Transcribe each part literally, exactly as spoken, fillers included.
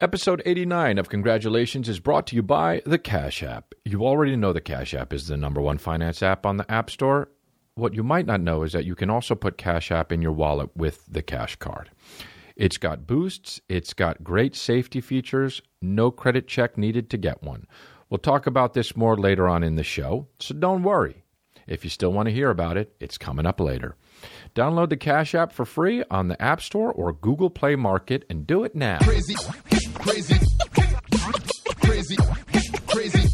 Episode eighty-nine of Congratulations is brought to you by the Cash App. You already know the Cash App is the number one finance app on the App Store. What you might not know is that you can also put Cash App in your wallet with the Cash Card. It's got boosts. It's got great safety features. No credit check needed to get one. We'll talk about this more later on in the show, so don't worry. If you still want to hear about it, it's coming up later. Download the Cash App for free on the App Store or Google Play Market and do it now. Crazy, crazy, crazy, crazy, crazy, crazy,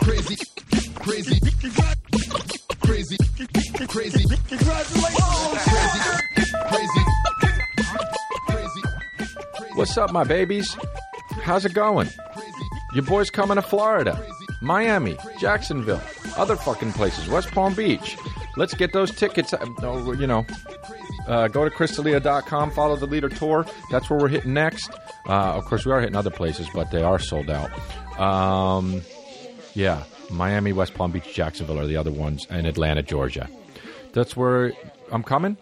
crazy, crazy, crazy. What's up, my babies? How's it going? Your boy's coming to Florida, Miami, Jacksonville, other fucking places, West Palm Beach. Let's get those tickets, you know, uh, go to chrisdelia dot com, follow the leader tour. That's where we're hitting next. Uh, of course, we are hitting other places, but they are sold out. Um, yeah, Miami, West Palm Beach, Jacksonville are the other ones, and Atlanta, Georgia. That's where I'm coming.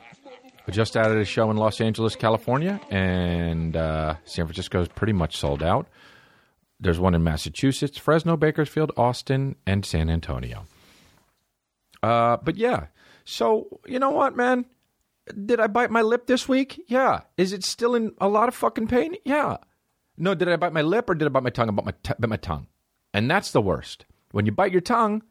I just added a show in Los Angeles, California, and uh, San Francisco is pretty much sold out. There's one in Massachusetts, Fresno, Bakersfield, Austin, and San Antonio. Uh, but yeah, so you know what, man? Did I bite my lip this week? Yeah. Is it still in a lot of fucking pain? Yeah. No, did I bite my lip or did I bite my tongue? I bit my, t- bit my tongue. And that's the worst. When you bite your tongue,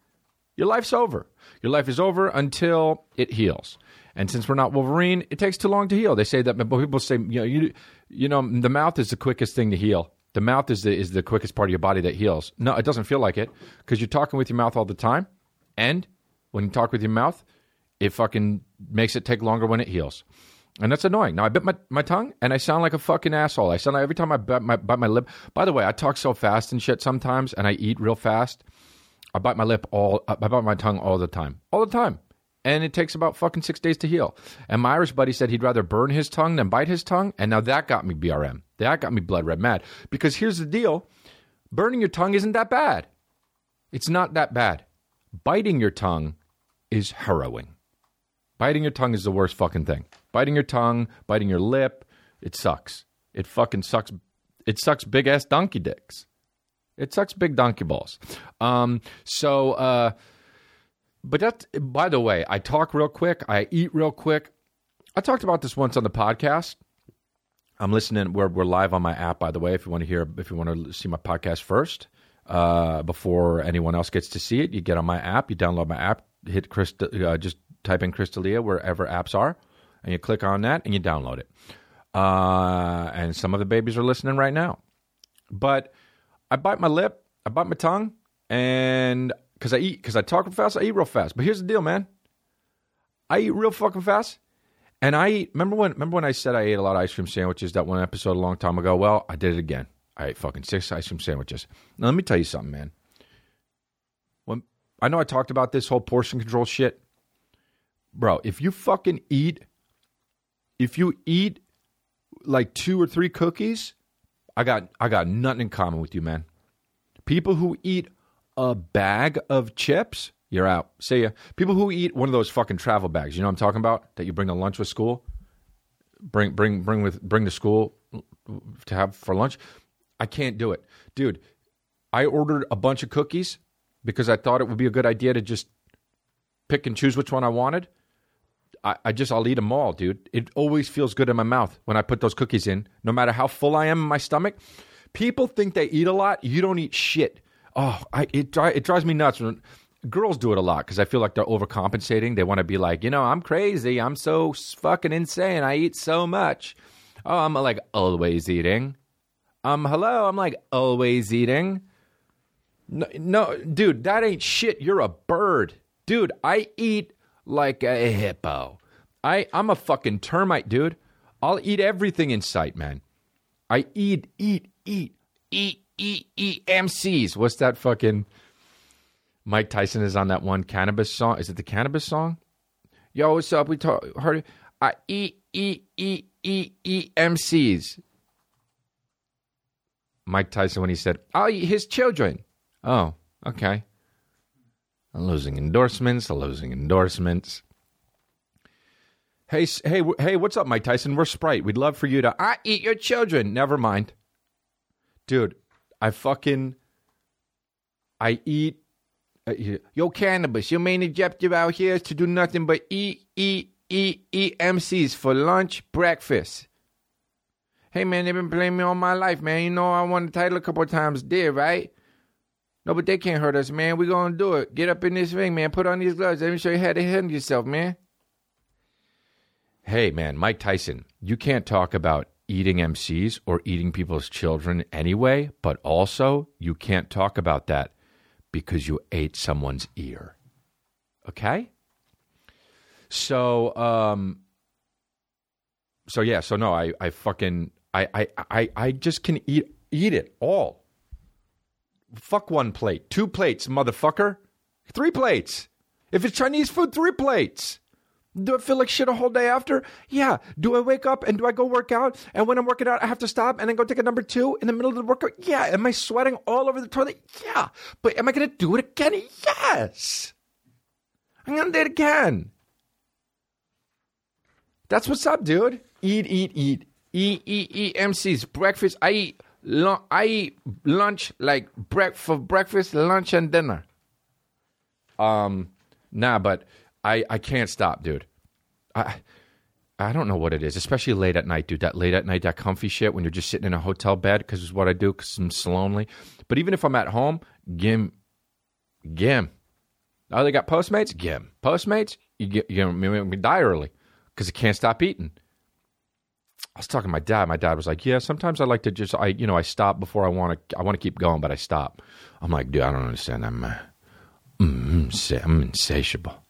your life's over. Your life is over until it heals. And since we're not Wolverine, it takes too long to heal. They say that, but people say, you know, you, you know, the mouth is the quickest thing to heal. The mouth is the, is the quickest part of your body that heals. No, it doesn't feel like it because you're talking with your mouth all the time. And when you talk with your mouth, it fucking makes it take longer when it heals. And that's annoying. Now, I bit my, my tongue, and I sound like a fucking asshole. I sound like every time I bite my, bite my lip. By the way, I talk so fast and shit sometimes, and I eat real fast. I bite my lip all, I bite my tongue all the time. All the time. And it takes about fucking six days to heal. And my Irish buddy said he'd rather burn his tongue than bite his tongue. And now that got me B R M. That got me blood red mad. Because here's the deal. Burning your tongue isn't that bad. It's not that bad. Biting your tongue is harrowing. Biting your tongue is the worst fucking thing. Biting your tongue, biting your lip, it sucks. It fucking sucks. It sucks big ass donkey dicks. It sucks big donkey balls. Um, so, uh, but that's, by the way, I talk real quick. I eat real quick. I talked about this once on the podcast. I'm listening. We're, we're live on my app, by the way, if you want to hear, if you want to see my podcast first, uh, before anyone else gets to see it, you get on my app, you download my app, hit Chris, uh, just type in Chrisdelia wherever apps are, and you click on that and you download it. Uh, and some of the babies are listening right now. But I bite my lip, I bite my tongue, and because I eat, because I talk real fast, I eat real fast. But here's the deal, man. I eat real fucking fast, and I eat. Remember when? Remember when I said I ate a lot of ice cream sandwiches that one episode a long time ago? Well, I did it again. I ate fucking six ice cream sandwiches. Now let me tell you something, man. I know I talked about this whole portion control shit. Bro, if you fucking eat, if you eat like two or three cookies, I got I got nothing in common with you, man. People who eat a bag of chips, you're out. See ya. People who eat one of those fucking travel bags, you know what I'm talking about? That you bring to lunch with school. Bring bring bring with bring to school to have for lunch. I can't do it. Dude, I ordered a bunch of cookies. Because I thought it would be a good idea to just pick and choose which one I wanted. I, I just, I'll eat them all, dude. It always feels good in my mouth when I put those cookies in, no matter how full I am in my stomach. People think they eat a lot. You don't eat shit. Oh, I, it, it drives me nuts. Girls do it a lot because I feel like they're overcompensating. They want to be like, you know, I'm crazy. I'm so fucking insane. I eat so much. Oh, I'm like always eating. Um, hello. I'm like always eating. No, no, dude, that ain't shit. You're a bird. Dude, I eat like a hippo. I, I'm a fucking termite, dude. I'll eat everything in sight, man. I eat, eat, eat, eat, eat, eat, M Cs. What's that fucking... Mike Tyson is on that one cannabis song. Is it the cannabis song? Yo, what's up? We talk, heard it. I eat, eat, eat, eat, eat, M Cs. Mike Tyson, when he said, I'll eat his children. Oh, okay. I'm losing endorsements. I'm losing endorsements. Hey, hey, hey! What's up, Mike Tyson? We're Sprite. We'd love for you to I eat your children. Never mind. Dude, I fucking... I eat... Uh, yo, cannabis, your main objective out here is to do nothing but eat, eat, eat, eat M Cs for lunch, breakfast. Hey, man, they've been playing me all my life, man. You know I won the title a couple of times there, right? No, but they can't hurt us, man. We're going to do it. Get up in this ring, man. Put on these gloves. Let me show you how to handle yourself, man. Hey, man, Mike Tyson, you can't talk about eating M Cs or eating people's children anyway, but also you can't talk about that because you ate someone's ear. Okay? So, um, so yeah, so no, I, I fucking, I, I, I, I just can eat, eat it all. Fuck one plate, two plates, motherfucker. Three plates. If it's Chinese food, three plates. Do I feel like shit a whole day after? Yeah. Do I wake up and do I go work out? And when I'm working out, I have to stop and then go take a number two in the middle of the workout? Yeah. Am I sweating all over the toilet? Yeah. But am I going to do it again? Yes. I'm going to do it again. That's what's up, dude. Eat, eat, eat. Eat, eat, eat. M Cs, breakfast. I eat. I eat lunch, like bre- for breakfast, lunch, and dinner. Um, nah, but I, I can't stop, dude. I I don't know what it is, especially late at night, dude. That late at night, that comfy shit when you're just sitting in a hotel bed, because it's what I do, because I'm so lonely. But even if I'm at home, gim, gim. Oh, they got Postmates? Gim. Postmates? You get you know, me die early because I can't stop eating. I was talking to my dad. My dad was like, yeah, sometimes I like to just, I, you know, I stop before I want to, I want to keep going, but I stop. I'm like, dude, I don't understand. I'm, uh, mm, I'm insatiable.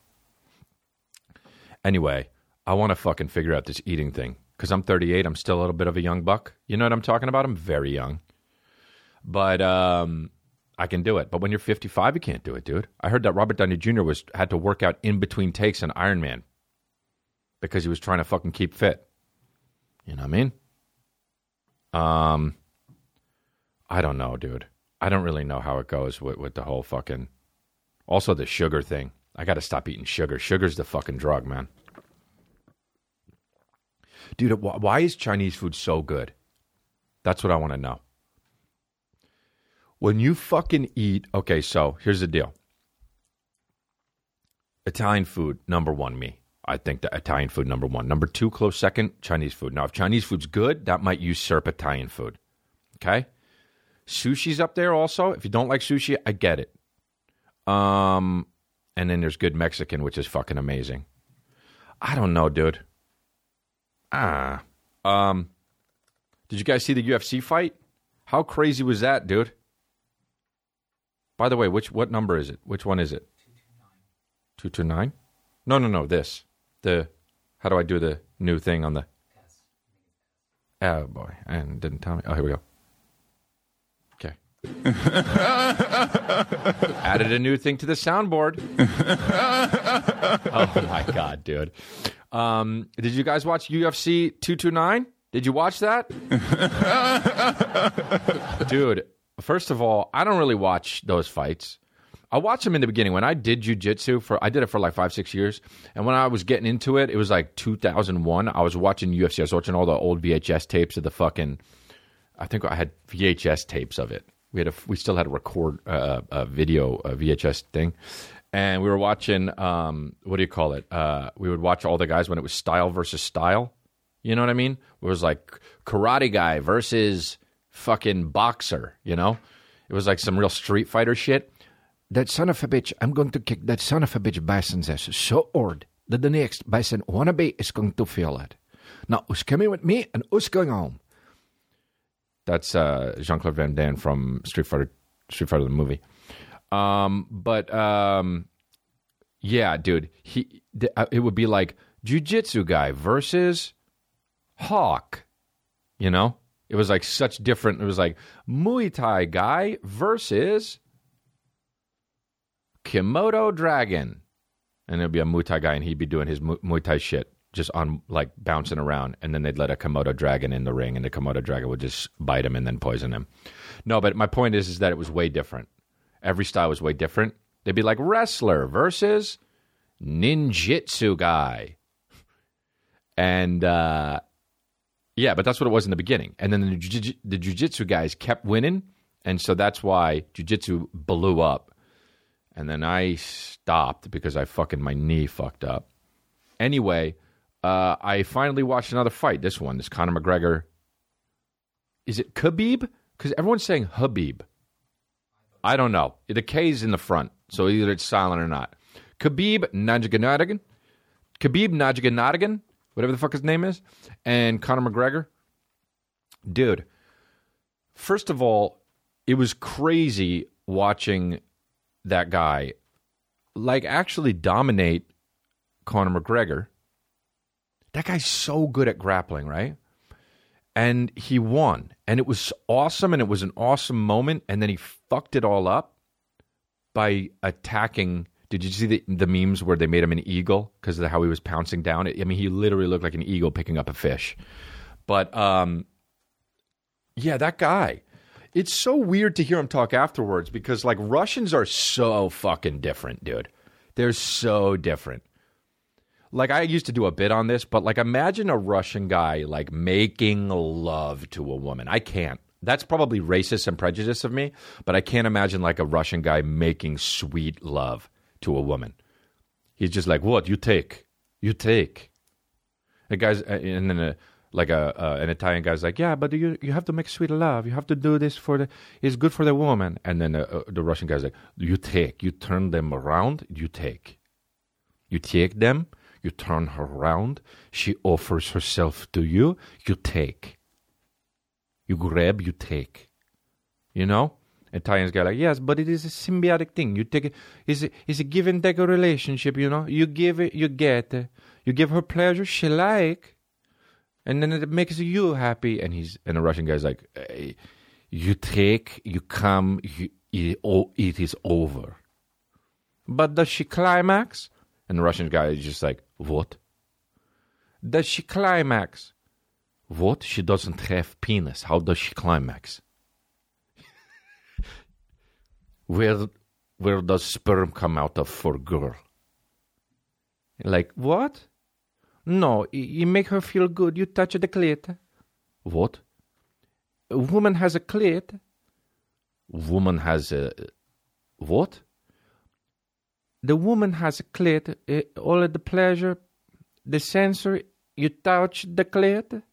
Anyway, I want to fucking figure out this eating thing because I'm thirty-eight. I'm still a little bit of a young buck. You know what I'm talking about? I'm very young, but um, I can do it. But when you're fifty-five, you can't do it, dude. I heard that Robert Downey Junior was had to work out in between takes on Iron Man because he was trying to fucking keep fit. You know what I mean? Um, I don't know, dude. I don't really know how it goes with, with the whole fucking... Also, the sugar thing. I got to stop eating sugar. Sugar's the fucking drug, man. Dude, wh- why is Chinese food so good? That's what I want to know. When you fucking eat... Okay, so here's the deal. Italian food, number one, me. I think the Italian food, number one. Number two, close second, Chinese food. Now, if Chinese food's good, that might usurp Italian food, okay? Sushi's up there also. If you don't like sushi, I get it. Um, and then there's good Mexican, which is fucking amazing. I don't know, dude. Ah. Um, did you guys see the U F C fight? How crazy was that, dude? By the way, which what number is it? Which one is it? two twenty-nine? two twenty-nine? No, no, no, this. The, how do I do the new thing on the... Oh, boy. And didn't tell me. Oh, here we go. Okay. Added a new thing to the soundboard. Oh, my God, dude. Um, did you guys watch U F C two twenty-nine? Did you watch that? Dude, first of all, I don't really watch those fights. I watched them in the beginning. When I did jiu-jitsu, for, I did it for like five, six years. And when I was getting into it, it was like two thousand one. I was watching U F C. I was watching all the old V H S tapes of the fucking... I think I had V H S tapes of it. We had a, we still had a record uh, a video a V H S thing. And we were watching... Um, what do you call it? Uh, we would watch all the guys when it was style versus style. You know what I mean? It was like karate guy versus fucking boxer, you know? It was like some real Street Fighter shit. That son of a bitch, I'm going to kick that son of a bitch bison's ass so hard that the next bison wannabe is going to feel it. Now, who's coming with me and who's going home? That's uh, Jean-Claude Van Damme from Street Fighter, Street Fighter the movie. Um, but um, yeah, dude, he th- it would be like jiu-jitsu guy versus Hawk, you know? It was like such different. It was like Muay Thai guy versus... Komodo dragon, and there'd be a Muay Thai guy, and he'd be doing his Muay Thai shit, just on like bouncing around, and then they'd let a Komodo dragon in the ring, and the Komodo dragon would just bite him and then poison him. No, but my point is, is that it was way different. Every style was way different. They'd be like wrestler versus ninjutsu guy, and uh, Yeah, but that's what it was in the beginning. And then the jiu- the jiu-jitsu guys kept winning, and so that's why jiu-jitsu blew up. And then I stopped because I fucking, my knee fucked up. Anyway, uh, I finally watched another fight. This one, this Conor McGregor. Is it Khabib? Because everyone's saying Khabib. I don't know. The K's in the front, so either it's silent or not. Khabib Nurmagomedov. Khabib Nurmagomedov. Whatever the fuck his name is, and Conor McGregor. Dude, first of all, it was crazy watching that guy, like, actually dominate Conor McGregor. That guy's so good at grappling, right? And he won, and it was awesome, and it was an awesome moment, and then he fucked it all up by attacking... Did you see the, the memes where they made him an eagle because of how he was pouncing down? I mean, he literally looked like an eagle picking up a fish. But, um, yeah, that guy. It's so weird to hear him talk afterwards because, like, Russians are so fucking different, dude. They're so different. Like, I used to do a bit on this, but, like, imagine a Russian guy, like, making love to a woman. I can't. That's probably racist and prejudice of me, but I can't imagine, like, a Russian guy making sweet love to a woman. He's just like, what? You take. You take. The guy's, and then a, like a, uh, an Italian guy's like, yeah, but you you have to make sweet love. You have to do this for the, it's good for the woman. And then uh, the Russian guy's like, you take. You turn them around, you take. You take them, you turn her around. She offers herself to you, you take. You grab, you take. You know? Italians guy like, yes, but it is a symbiotic thing. You take it, it's a, it's a give and take a relationship, you know. You give it, you get it. You give her pleasure, she like, and then it makes you happy. And he's and the Russian guy's like, hey, you take, you come, you, it, oh, it is over. But does she climax? And the Russian guy is just like, what? Does she climax? What? She doesn't have penis. How does she climax? Where where does sperm come out of for girl? Like, what? No, you make her feel good. You touch the clit. What? A woman has a clit. Woman has a... What? The woman has a clit. All of the pleasure, the sensory, you touch the clit,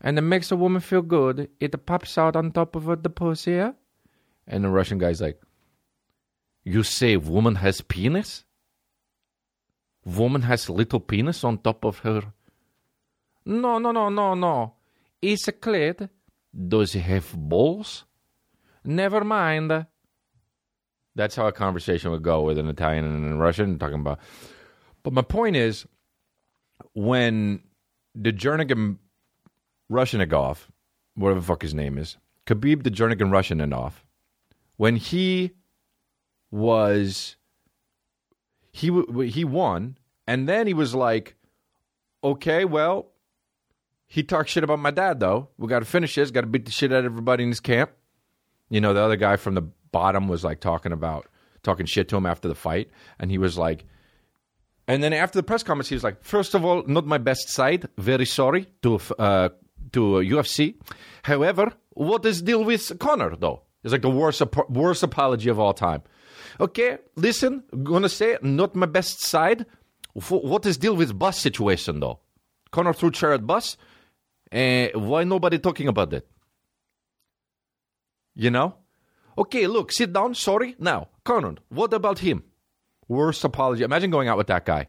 and it makes a woman feel good. It pops out on top of the pussy. And the Russian guy's like, you say woman has penis? Woman has little penis on top of her? No, no, no, no, no. It's a clit. Does he have balls? Never mind. That's how a conversation would go with an Italian and a Russian talking about. But my point is, when the Jernigan Rushinagov, whatever the fuck his name is, Khabib the Jernigan Rushinagov, when he... was he he won, and then he was like, okay, well, he talked shit about my dad, though. We got to finish this. Got to beat the shit out of everybody in this camp. You know, the other guy from the bottom was like talking about, talking shit to him after the fight, and he was like, and then after the press conference, he was like, first of all, not my best side. Very sorry to, uh, to U F C. However, what is deal with Conor, though? It's like the worst, worst apology of all time. Okay, listen, gonna say not my best side. What is deal with bus situation though? Conor threw chair at bus. Uh, why nobody talking about that? You know? Okay, look, sit down. Sorry. Now, Conor, what about him? Worst apology. Imagine going out with that guy.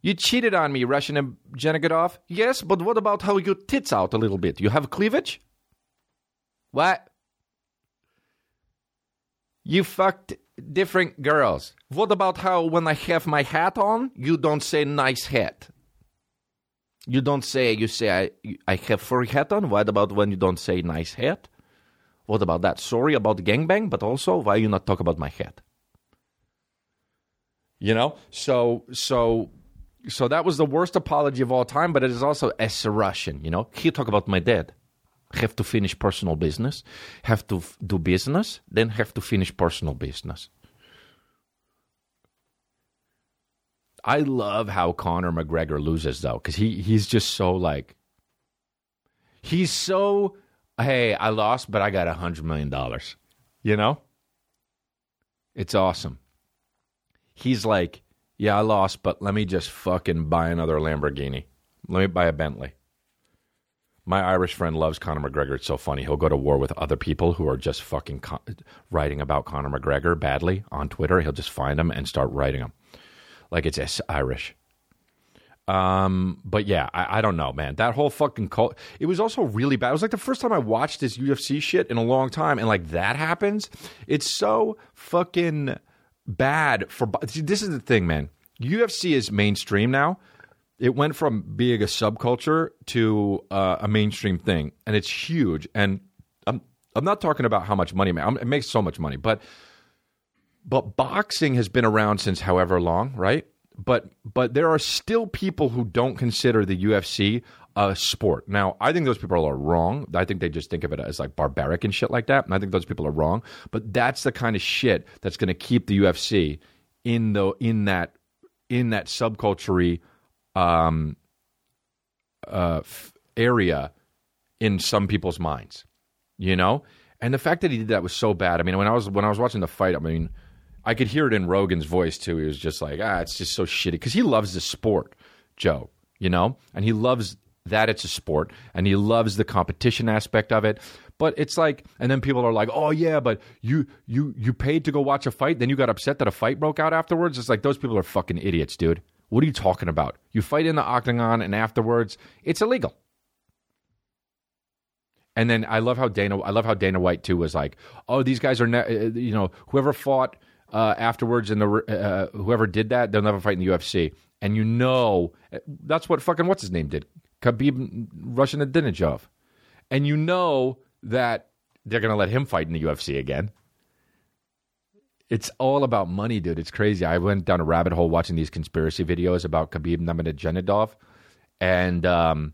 You cheated on me, Russian and Jenigodov. Yes, but what about how you tits out a little bit? You have cleavage? What? You fucked different girls. What about how when I have my hat on, you don't say nice hat? You don't say, you say I I have furry hat on. What about when you don't say nice hat? What about that? Sorry about the gangbang, but also why you not talk about my hat? You know? So, so, so that was the worst apology of all time, but it is also as a Russian, you know? He talk about my dad. Have to finish personal business, have to f- do business, then have to finish personal business. I love how Conor McGregor loses, though, because he, he's just so like, he's so, hey, I lost, but I got one hundred million dollars, you know? It's awesome. He's like, yeah, I lost, but let me just fucking buy another Lamborghini. Let me buy a Bentley. My Irish friend loves Conor McGregor. It's so funny. He'll go to war with other people who are just fucking con- writing about Conor McGregor badly on Twitter. He'll just find them and start writing them. Like it's, it's Irish. Um, but yeah, I, I don't know, man. That whole fucking cult, it was also really bad. It was like the first time I watched this U F C shit in a long time. And like that happens. It's so fucking bad for, see, this is the thing, man. U F C is mainstream now. It went from being a subculture to uh, a mainstream thing, and it's huge. And I'm I'm not talking about how much money it makes. It makes so much money, but but boxing has been around since however long, right? But but there are still people who don't consider the U F C a sport. Now, I think those people are wrong. I think they just think of it as like barbaric and shit like that, and I think those people are wrong. But that's the kind of shit that's going to keep the U F C in the in that in that subculture-y um uh f- area in some people's minds, you know? And the fact that he did that was so bad. I mean, when I was when I was watching the fight, I mean, I could hear it in Rogan's voice too. He was just like, ah, it's just so shitty, because he loves the sport, Joe, you know? And he loves that it's a sport, and he loves the competition aspect of it. But it's like, and then people are like, oh yeah, but you you you paid to go watch a fight, then you got upset that a fight broke out afterwards. It's like, those people are fucking idiots, dude. What are you talking about? You fight in the octagon, and afterwards, it's illegal. And then I love how Dana, I love how Dana White too was like, "Oh, these guys are, ne- you know, whoever fought uh, afterwards, and the uh, whoever did that, they'll never fight in the U F C." And you know, that's what fucking what's his name did, Khabib Nurmagomedov, and you know that they're gonna let him fight in the U F C again. It's all about money, dude. It's crazy. I went down a rabbit hole watching these conspiracy videos about Khabib Nurmagomedov. And, um,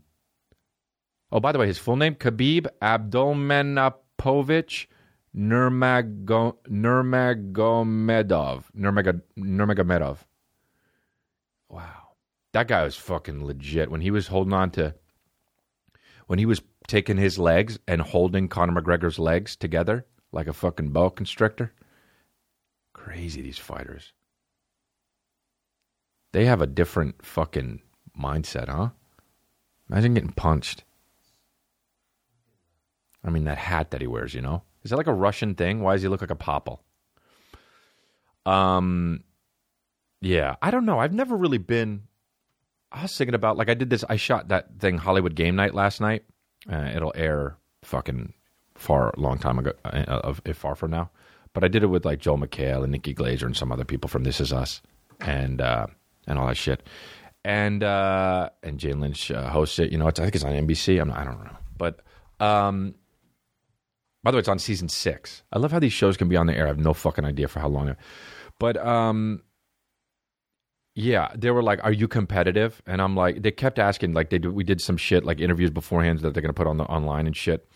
oh, by the way, his full name, Khabib Abdulmanapovich Nurmago- Nurmagomedov. Nurmag- Nurmagomedov. Wow. That guy was fucking legit. When he was holding on to, when he was taking his legs and holding Conor McGregor's legs together like a fucking boa constrictor. Crazy, these fighters. They have a different fucking mindset, huh? Imagine getting punched. I mean, that hat that he wears, you know? Is that like a Russian thing? Why does he look like a popple? Um, yeah, I don't know. I've never really been... I was thinking about, like, I did this... I shot that thing, Hollywood Game Night, last night. Uh, it'll air fucking far, long time ago, uh, if far from now. But I did it with like Joel McHale and Nikki Glaser and some other people from This Is Us and uh, and all that shit. And uh, and Jane Lynch uh, hosts it. You know, it's, I think it's on N B C. I'm not, I don't know. But um, by the way, it's on season six. I love how these shows can be on the air. I have no fucking idea for how long. But um, yeah, they were like, "Are you competitive?" And I'm like, they kept asking. Like they do, we did some shit like interviews beforehand that they're gonna put on the online and shit.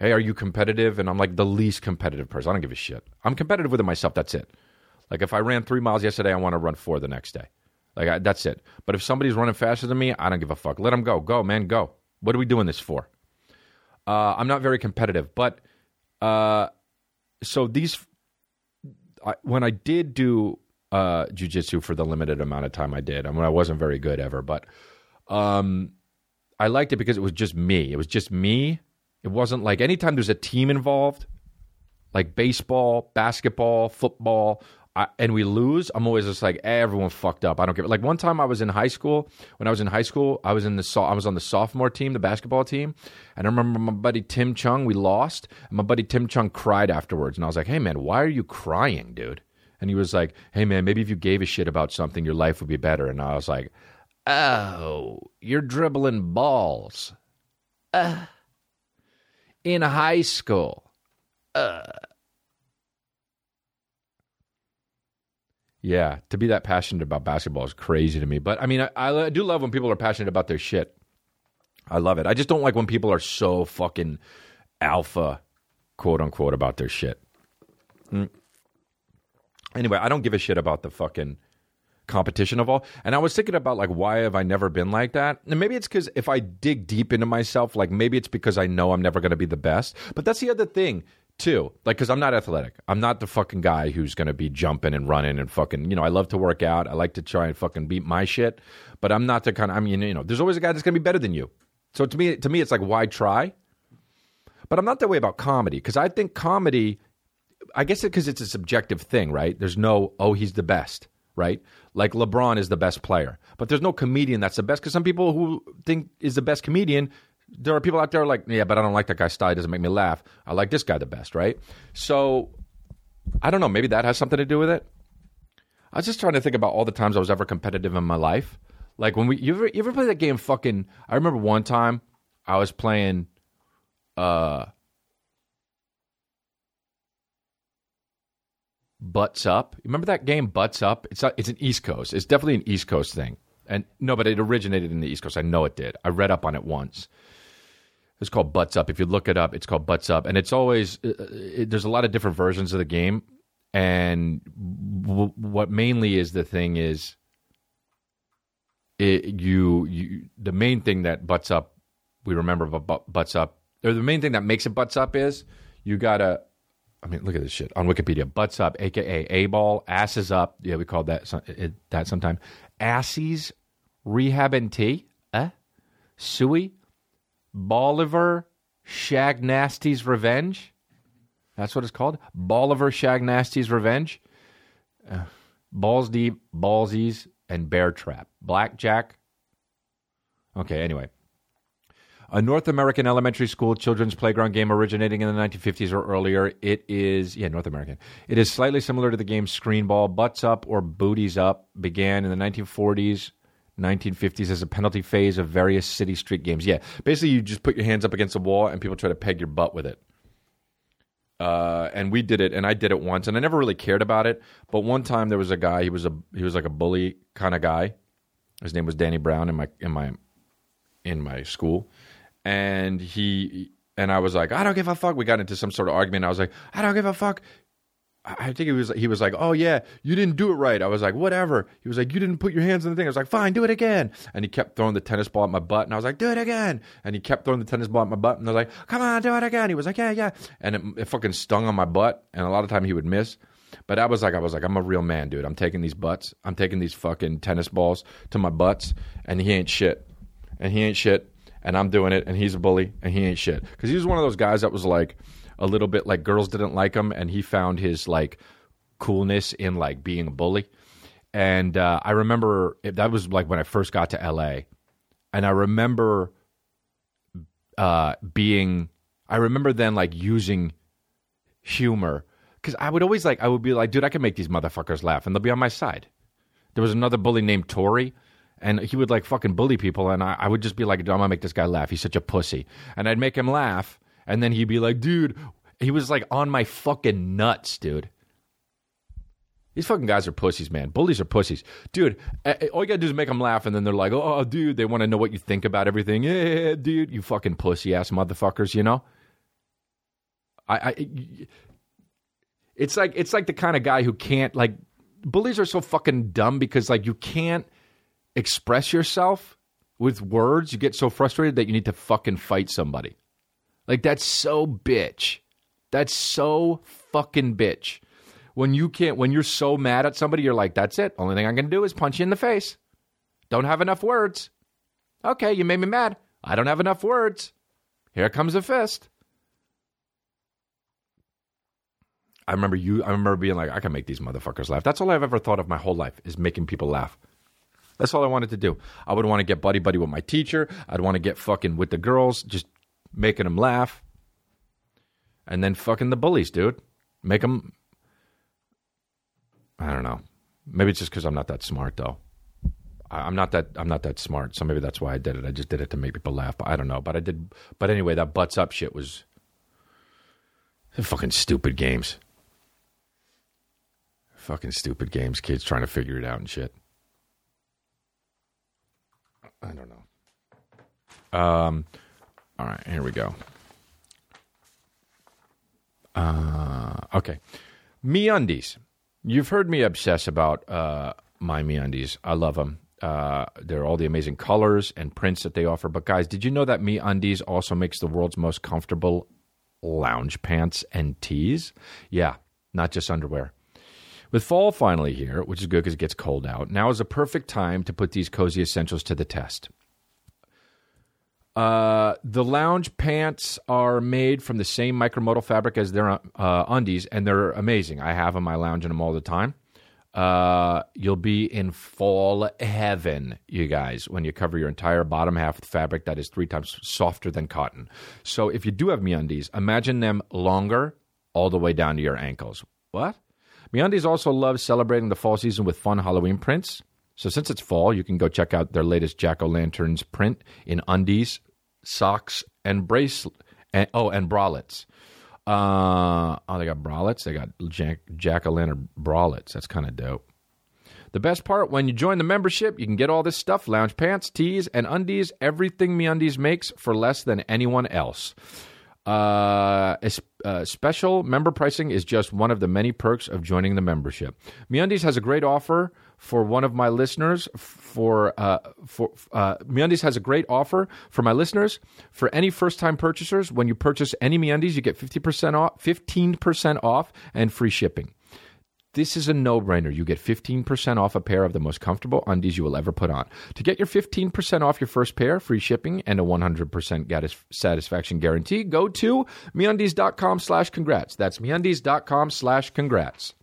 Hey, are you competitive? And I'm like the least competitive person. I don't give a shit. I'm competitive with it myself. That's it. Like if I ran three miles yesterday, I want to run four the next day. Like I, that's it. But if somebody's running faster than me, I don't give a fuck. Let them go. Go, man, go. What are we doing this for? Uh, I'm not very competitive. But uh, so these, I, when I did do uh, jiu-jitsu for the limited amount of time I did, I mean, I wasn't very good ever, but um, I liked it because it was just me. It was just me. It wasn't like anytime there's a team involved, like baseball, basketball, football, I, and we lose, I'm always just like, eh, everyone fucked up. I don't care. Like one time I was in high school, when I was in high school, I was in the I was on the sophomore team, the basketball team, and I remember my buddy Tim Chung, we lost, and my buddy Tim Chung cried afterwards, and I was like, hey man, why are you crying, dude? And he was like, hey man, maybe if you gave a shit about something, your life would be better. And I was like, oh, you're dribbling balls. Uh. In high school. Uh. Yeah, to be that passionate about basketball is crazy to me. But I mean, I, I do love when people are passionate about their shit. I love it. I just don't like when people are so fucking alpha, quote unquote, about their shit. Mm. Anyway, I don't give a shit about the fucking competition of all. And I was thinking about, like, why have I never been like that? And maybe it's because if I dig deep into myself, like, maybe it's because I know I'm never going to be the best. But that's the other thing, too. Like, because I'm not athletic. I'm not the fucking guy who's going to be jumping and running and fucking, you know, I love to work out. I like to try and fucking beat my shit. But I'm not the kind of, I mean, you know, there's always a guy that's going to be better than you. So to me, to me, it's like, why try? But I'm not that way about comedy, because I think comedy, I guess it because it's a subjective thing, right? There's no, oh, he's the best. Right? Like LeBron is the best player, but there's no comedian that's the best, because some people who think is the best comedian, there are people out there like, yeah, but I don't like that guy's style. It doesn't make me laugh. I like this guy the best, right? So I don't know. Maybe that has something to do with it. I was just trying to think about all the times I was ever competitive in my life. Like when we, you ever, you ever play that game fucking, I remember one time I was playing, uh, Butt's Up. Remember that game, Butt's Up? It's not, it's an East Coast. It's definitely an East Coast thing. And no, but it originated in the East Coast. I know it did. I read up on it once. It's called Butt's Up. If you look it up, it's called Butt's Up. And it's always, it, it, there's a lot of different versions of the game. And w- what mainly is the thing is, it, you, you, the main thing that Butt's Up, we remember about Butt's Up, or the main thing that makes it Butt's Up is you got to, I mean, look at this shit on Wikipedia. Butts up, a k a. A-ball, asses up. Yeah, we called that it, that sometime. Assies, rehab and tea, eh? Suey, Bolivar, Shag Nasty's Revenge. That's what it's called. Bolivar, Shag Nasty's Revenge. Uh, balls deep, ballsies, and bear trap. Blackjack. Okay, anyway. A North American elementary school children's playground game originating in the nineteen fifties or earlier. It is, yeah, North American. It is slightly similar to the game Screen Ball. Butts Up or Booties Up began in the nineteen forties, nineteen fifties as a penalty phase of various city street games. Yeah, basically you just put your hands up against a wall and people try to peg your butt with it. Uh, and we did it, and I did it once, and I never really cared about it. But one time there was a guy, he was a he was like a bully kind of guy. His name was Danny Brown in my in my in my school. And he and I was like, I don't give a fuck. We got into some sort of argument. I was like, I don't give a fuck. I think he was he was like, oh yeah, you didn't do it right. I was like, whatever. He was like, you didn't put your hands on the thing. I was like, fine, do it again. And he kept throwing the tennis ball at my butt, and I was like, do it again. And he kept throwing the tennis ball at my butt, and I was like, come on, do it again. He was like, yeah, yeah. And it, it fucking stung on my butt, and a lot of time he would miss. But I was like, I was like, I'm a real man, dude. I'm taking these butts. I'm taking these fucking tennis balls to my butts, and he ain't shit. And he ain't shit. And I'm doing it, and he's a bully, and he ain't shit. Because he was one of those guys that was like a little bit like girls didn't like him, and he found his like coolness in like being a bully. And uh, I remember it, that was like when I first got to L A, and I remember uh, being, I remember then like using humor, because I would always like I would be like, dude, I can make these motherfuckers laugh, and they'll be on my side. There was another bully named Tori. And he would, like, fucking bully people, and I, I would just be like, I'm going to make this guy laugh. He's such a pussy. And I'd make him laugh, and then he'd be like, dude, he was, like, on my fucking nuts, dude. These fucking guys are pussies, man. Bullies are pussies. Dude, all you got to do is make them laugh, and then they're like, oh, dude, they want to know what you think about everything. Yeah, dude, you fucking pussy-ass motherfuckers, you know? I, I, it's like it's like the kind of guy who can't, like, bullies are so fucking dumb because, like, you can't express yourself with words. You get so frustrated that you need to fucking fight somebody. Like, that's so bitch. That's so fucking bitch. When you can't, when you're so mad at somebody, you're like, that's it. Only thing I can do is punch you in the face. Don't have enough words. Okay, you made me mad. I don't have enough words. Here comes a fist. I remember you, I remember being like, I can make these motherfuckers laugh. That's all I've ever thought of my whole life, is making people laugh. That's all I wanted to do. I would want to get buddy-buddy with my teacher. I'd want to get fucking with the girls, just making them laugh. And then fucking the bullies, dude. Make them... I don't know. Maybe it's just because I'm not that smart, though. I'm not that I'm not that smart, so maybe that's why I did it. I just did it to make people laugh, but I don't know. But I did... But anyway, that Butts Up shit was... Fucking stupid games. Fucking stupid games, kids trying to figure it out and shit. I don't know. Um, all right, here we go. Uh, okay. MeUndies. You've heard me obsess about uh, my MeUndies. I love them. Uh, there are all the amazing colors and prints that they offer. But guys, did you know that MeUndies also makes the world's most comfortable lounge pants and tees? Yeah, not just underwear. With fall finally here, which is good because it gets cold out, now is a perfect time to put these cozy essentials to the test. Uh, the lounge pants are made from the same micromodal fabric as their uh, undies, and they're amazing. I have them. I lounge in them all the time. Uh, you'll be in fall heaven, you guys, when you cover your entire bottom half with fabric that is three times softer than cotton. So if you do have MeUndies, imagine them longer all the way down to your ankles. What? MeUndies also loves celebrating the fall season with fun Halloween prints. So since it's fall, you can go check out their latest jack-o'-lanterns print in undies, socks, and bracelets. And, oh, and bralettes. Uh, oh, they got bralettes. They got jack, jack-o'-lantern bralettes. That's kind of dope. The best part, when you join the membership, you can get all this stuff, lounge pants, tees, and undies, everything MeUndies makes for less than anyone else. Uh, uh, special member pricing is just one of the many perks of joining the membership. MeUndies has a great offer for one of my listeners. For uh, for uh, MeUndies has a great offer for my listeners. For any first-time purchasers, when you purchase any MeUndies, you get fifty percent off, fifteen percent off, and free shipping. This is a no-brainer. You get fifteen percent off a pair of the most comfortable undies you will ever put on. To get your fifteen percent off your first pair, free shipping, and a one hundred percent satisfaction guarantee, go to MeUndies.com slash congrats. That's MeUndies.com slash congrats.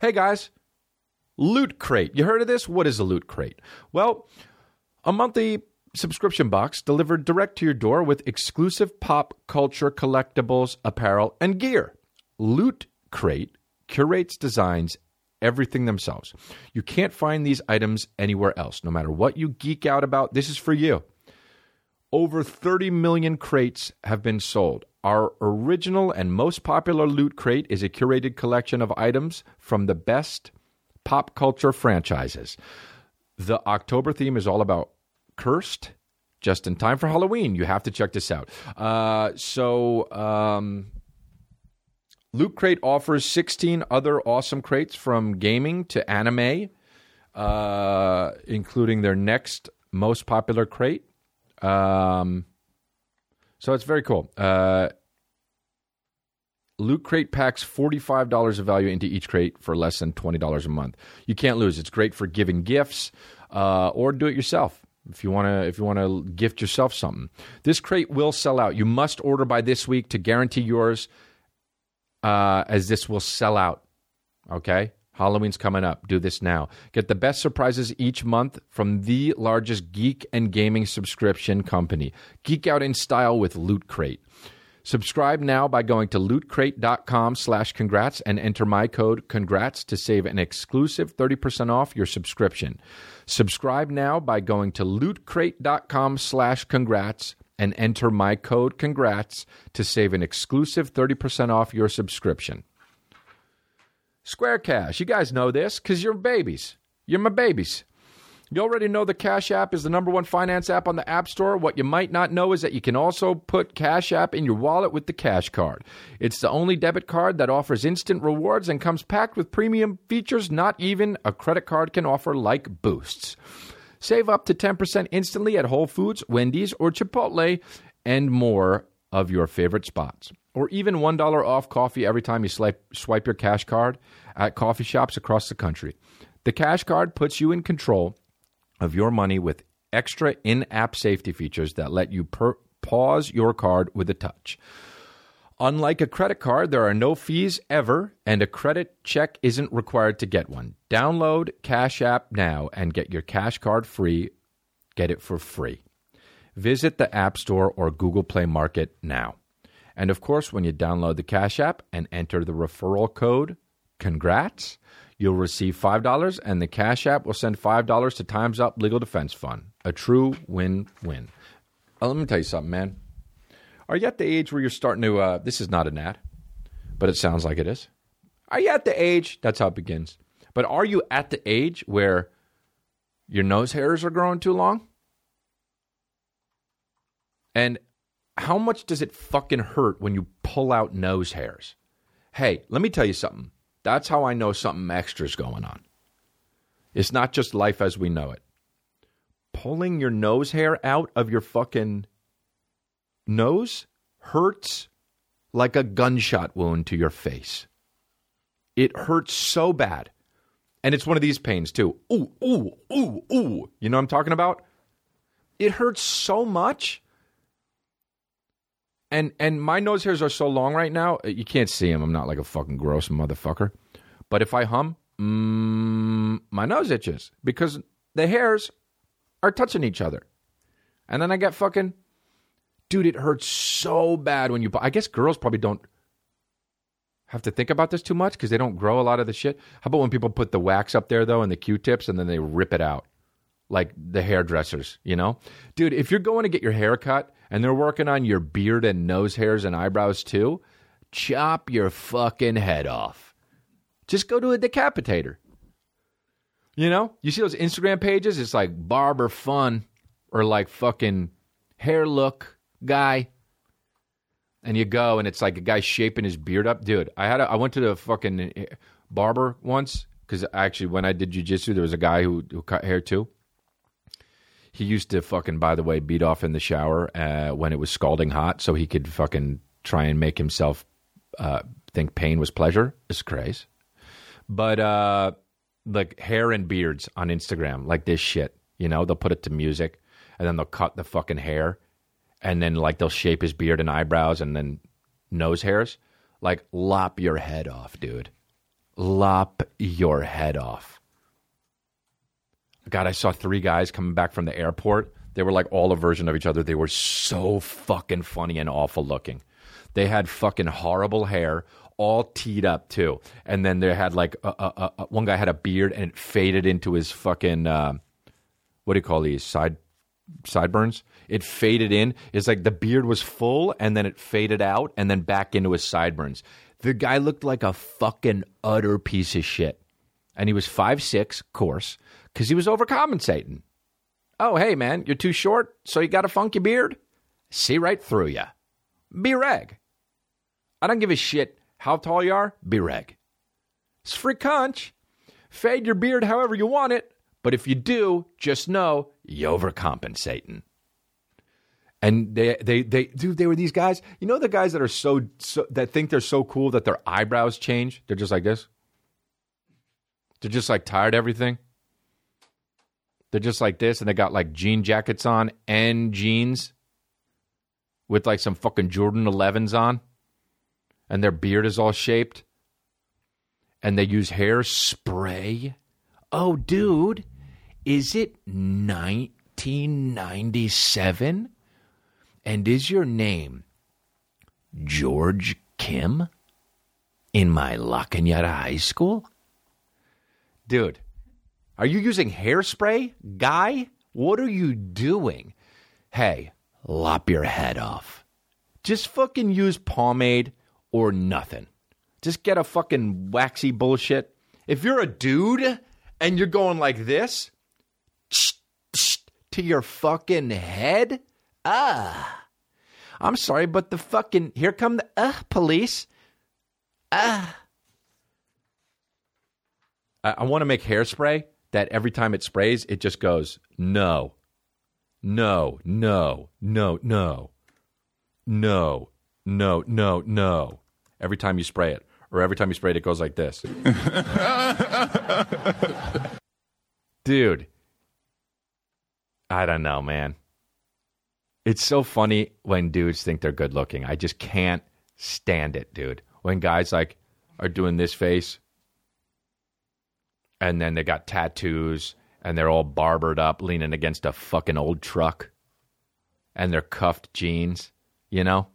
Hey, guys. Loot Crate. You heard of this? What is a Loot Crate? Well, a monthly subscription box delivered direct to your door with exclusive pop culture collectibles, apparel, and gear. Loot Crate curates, designs everything themselves. You can't find these items anywhere else. No matter what you geek out about, this is for you. Over thirty million crates have been sold. Our original and most popular Loot Crate is a curated collection of items from the best pop culture franchises. The October theme is all about Cursed, just in time for Halloween. You have to check this out. Uh, so... Um, Loot Crate offers sixteen other awesome crates from gaming to anime, uh, including their next most popular crate. Um, so it's very cool. Uh, Loot Crate packs forty-five dollars of value into each crate for less than twenty dollars a month. You can't lose. It's great for giving gifts uh, or do it yourself. If you want to if you want to gift yourself something. This crate will sell out. You must order by this week to guarantee yours. Uh, as this will sell out, okay? Halloween's coming up. Do this now. Get the best surprises each month from the largest geek and gaming subscription company. Geek out in style with Loot Crate. Subscribe now by going to loot crate dot com slash congrats and enter my code congrats to save an exclusive thirty percent off your subscription. Subscribe now by going to loot crate dot com slash congrats and enter my code congrats to save an exclusive thirty percent off your subscription. Square Cash. You guys know this because you're babies. You're my babies. You already know the Cash App is the number one finance app on the App Store. What you might not know is that you can also put Cash App in your wallet with the Cash Card. It's the only debit card that offers instant rewards and comes packed with premium features not even a credit card can offer, like boosts. Save up to ten percent instantly at Whole Foods, Wendy's, or Chipotle, and more of your favorite spots. Or even one dollar off coffee every time you swipe your Cash Card at coffee shops across the country. The Cash Card puts you in control of your money with extra in-app safety features that let you per- pause your card with a touch. Unlike a credit card, there are no fees ever, and a credit check isn't required to get one. Download Cash App now and get your Cash Card free. Get it for free. Visit the App Store or Google Play Market now. And, of course, when you download the Cash App and enter the referral code, congrats, you'll receive five dollars, and the Cash App will send five dollars to Time's Up Legal Defense Fund. A true win-win. Oh, let me tell you something, man. Are you at the age where you're starting to, uh, this is not an ad, but it sounds like it is. Are you at the age, that's how it begins. But are you at the age where your nose hairs are growing too long? And how much does it fucking hurt when you pull out nose hairs? Hey, let me tell you something. That's how I know something extra's going on. It's not just life as we know it. Pulling your nose hair out of your fucking nose hurts like a gunshot wound to your face. It hurts so bad. And it's one of these pains too. Ooh, ooh, ooh, ooh. You know what I'm talking about? It hurts so much. And and my nose hairs are so long right now, you can't see them. I'm not like a fucking gross motherfucker. But if I hum, mm, my nose itches because the hairs are touching each other. And then I get fucking... Dude, it hurts so bad when you... I guess girls probably don't have to think about this too much because they don't grow a lot of the shit. How about when people put the wax up there, though, and the Q-tips, and then they rip it out? Like the hairdressers, you know? Dude, if you're going to get your hair cut and they're working on your beard and nose hairs and eyebrows too, chop your fucking head off. Just go to a decapitator. You know? You see those Instagram pages? It's like barber fun or like fucking hair look guy. And you go and it's like a guy shaping his beard up. Dude, I had a, I went to the fucking barber once because actually when I did jiu-jitsu, there was a guy who, who cut hair too. He used to fucking, by the way, beat off in the shower uh, when it was scalding hot so he could fucking try and make himself uh, think pain was pleasure. It's crazy. But uh, like hair and beards on Instagram, like this shit, you know? They'll put it to music and then they'll cut the fucking hair and then like they'll shape his beard and eyebrows and then nose hairs. Like lop your head off, dude. Lop your head off. God, I saw three guys coming back from the airport. They were like all a version of each other. They were so fucking funny and awful looking. They had fucking horrible hair, all teed up too. And then they had like, a, a, a, one guy had a beard and it faded into his fucking, uh, what do you call these, side sideburns? It faded in. It's like the beard was full and then it faded out and then back into his sideburns. The guy looked like a fucking utter piece of shit. And he was five six, of course, because he was overcompensating. Oh, hey, man, you're too short, so you got a funky beard? See right through you. Be reg. I don't give a shit how tall you are. Be reg. It's free conch. Fade your beard however you want it, but if you do, just know you're overcompensating. And they, they, they, dude, they were these guys. You know the guys that are so, so that think they're so cool that their eyebrows change? They're just like this. They're just like tired of everything. They're just like this, and they got like jean jackets on and jeans with like some fucking Jordan elevens on, and their beard is all shaped, and they use hair spray. Oh, dude, is it nineteen ninety-seven? And is your name George Kim in my La Cañada High School? Dude, are you using hairspray? Guy, what are you doing? Hey, lop your head off. Just fucking use pomade or nothing. Just get a fucking waxy bullshit. If you're a dude and you're going like this to your fucking head, ah. I'm sorry, but the fucking, here come the uh, police. Ah. I want to make hairspray that every time it sprays, it just goes, no, no, no, no, no, no, no, no, no. Every time you spray it, or every time you spray it, it goes like this. Dude, I don't know, man. It's so funny when dudes think they're good looking. I just can't stand it, dude. When guys like are doing this face. And then they got tattoos, and they're all barbered up, leaning against a fucking old truck. And they're cuffed jeans, you know?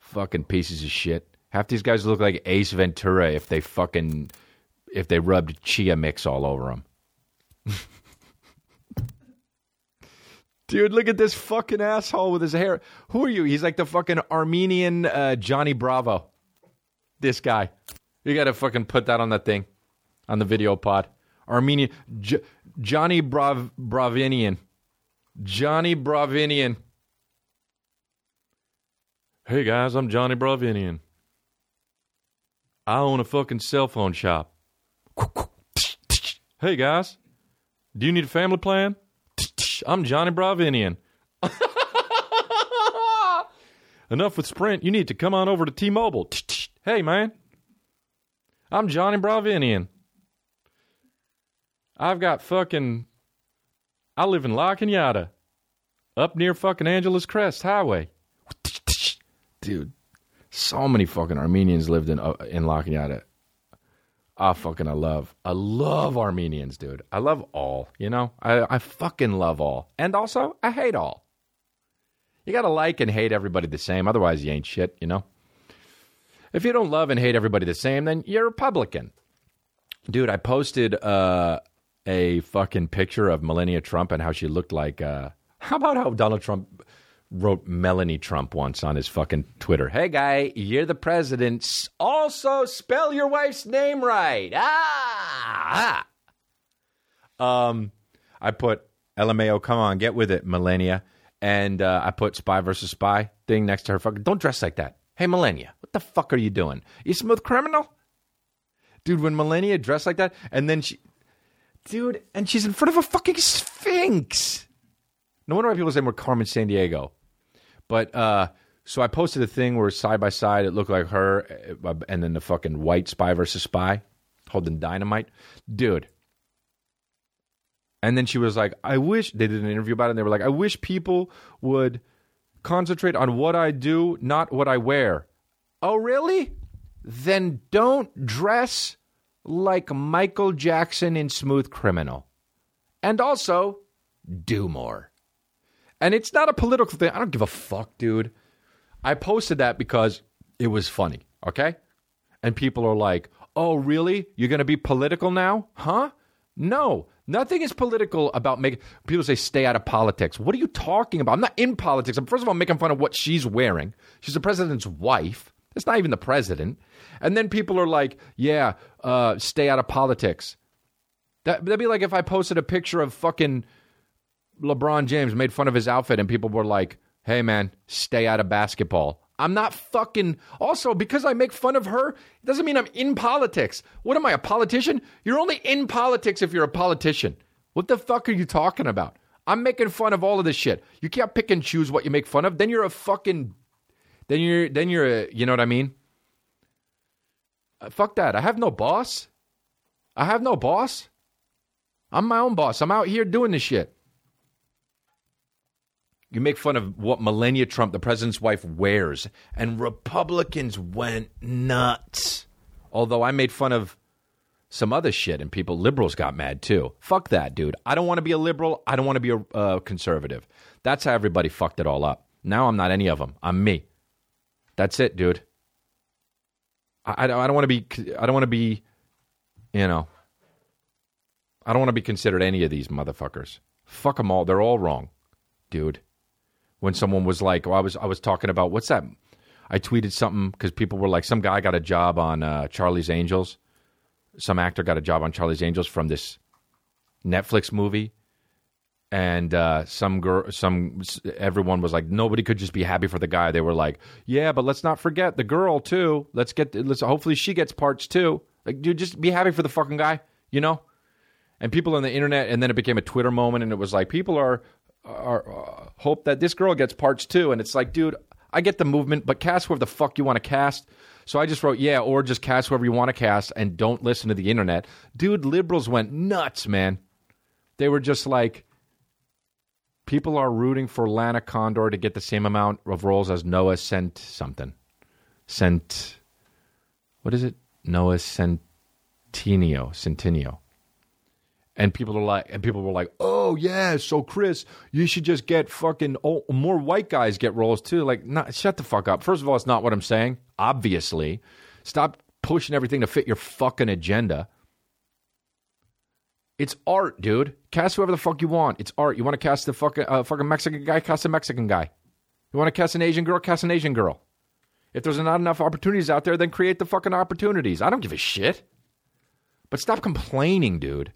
Fucking pieces of shit. Half these guys look like Ace Ventura if they fucking, if they rubbed Chia Mix all over them. Dude, look at this fucking asshole with his hair. Who are you? He's like the fucking Armenian uh, Johnny Bravo. This guy. You gotta fucking put that on that thing. On the video pod. Armenian. J- Johnny Brav- Bravinian. Johnny Bravinian. Hey guys, I'm Johnny Bravinian. I own a fucking cell phone shop. Hey guys, Do you need a family plan? I'm Johnny Bravinian. Enough with Sprint. You need to come on over to T-Mobile. Hey, man. I'm Johnny Bravinian. I've got fucking... I live in La Cañada. Up near fucking Angeles Crest Highway. Dude, so many fucking Armenians lived in uh, in La Cañada. I fucking, I love, I love Armenians, dude. I love all, you know? I, I fucking love all. And also, I hate all. You gotta like and hate everybody the same, otherwise you ain't shit, you know? If you don't love and hate everybody the same, then you're a Republican. Dude, I posted uh, a fucking picture of Melania Trump and how she looked like, uh, how about how Donald Trump wrote Melanie Trump once on his fucking Twitter. Hey, guy, you're the president. Also, spell your wife's name right. Ah! ah. Um, I put L M A O, come on, get with it, Melania. And uh, I put spy versus spy thing next to her. Fucking, don't dress like that. Hey, Melania, what the fuck are you doing? You smooth criminal? Dude, when Melania dressed like that, and then she... Dude, and she's in front of a fucking sphinx. No wonder why people say we're Carmen Sandiego. But, uh, so I posted a thing where side by side, it looked like her and then the fucking white spy versus spy holding dynamite. Dude. And then she was like, I wish, they did an interview about it and they were like, I wish people would concentrate on what I do, not what I wear. Oh, really? Then don't dress like Michael Jackson in Smooth Criminal. And also, do more. And it's not a political thing. I don't give a fuck, dude. I posted that because it was funny, okay? And people are like, oh, really? You're going to be political now? Huh? No. Nothing is political about making... People say, stay out of politics. What are you talking about? I'm not in politics. I'm, first of all, making fun of what she's wearing. She's the president's wife. It's not even the president. And then people are like, yeah, uh, stay out of politics. That, that'd be like if I posted a picture of fucking... LeBron James made fun of his outfit and people were like, hey, man, stay out of basketball. I'm not fucking... Also, because I make fun of her, it doesn't mean I'm in politics. What am I, a politician? You're only in politics if you're a politician. What the fuck are you talking about? I'm making fun of all of this shit. You can't pick and choose what you make fun of. Then you're a fucking... Then you're... Then you're a, you know what I mean? Uh, fuck that. I have no boss. I have no boss. I'm my own boss. I'm out here doing this shit. You make fun of what Melania Trump, the president's wife, wears. And Republicans went nuts. Although I made fun of some other shit and people, liberals got mad too. Fuck that, dude. I don't want to be a liberal. I don't want to be a uh, conservative. That's how everybody fucked it all up. Now I'm not any of them. I'm me. That's it, dude. I, I don't want to be, I don't want to be, you know, I don't want to be considered any of these motherfuckers. Fuck them all. They're all wrong, dude. When someone was like, oh, I was I was talking about, what's that? I tweeted something because people were like, some guy got a job on uh, Charlie's Angels. Some actor got a job on Charlie's Angels from this Netflix movie. And uh, some girl, some everyone was like, nobody could just be happy for the guy. They were like, yeah, but let's not forget the girl too. Let's get, let's hopefully she gets parts too. Like, dude, just be happy for the fucking guy, you know? And people on the internet, and then it became a Twitter moment, and it was like, people are... Or, uh, hope that this girl gets parts too. And it's like, dude, I get the movement, but cast whoever the fuck you want to cast. So I just wrote, yeah, or just cast whoever you want to cast and don't listen to the internet. Dude, liberals went nuts, man. They were just like, people are rooting for Lana Condor to get the same amount of roles as Noah Cent something. Cent, what is it? Noah Centineo, Centineo. And people are like, and people were like, "Oh yeah, so Chris, you should just get fucking oh, more white guys get roles too." Like, not, shut the fuck up. First of all, it's not what I'm saying. Obviously, stop pushing everything to fit your fucking agenda. It's art, dude. Cast whoever the fuck you want. It's art. You want to cast the fucking uh, fucking Mexican guy? Cast a Mexican guy. You want to cast an Asian girl? Cast an Asian girl. If there's not enough opportunities out there, then create the fucking opportunities. I don't give a shit. But stop complaining, dude.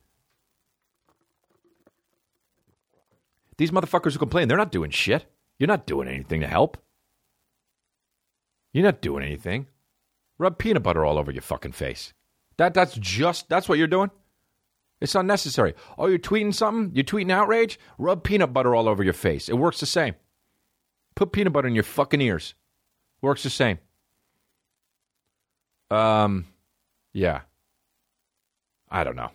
These motherfuckers who complain, they're not doing shit. You're not doing anything to help. You're not doing anything. Rub peanut butter all over your fucking face. That that's just, that's what you're doing? It's unnecessary. Oh, you're tweeting something? You're tweeting outrage? Rub peanut butter all over your face. It works the same. Put peanut butter in your fucking ears. Works the same. Um, yeah. I don't know.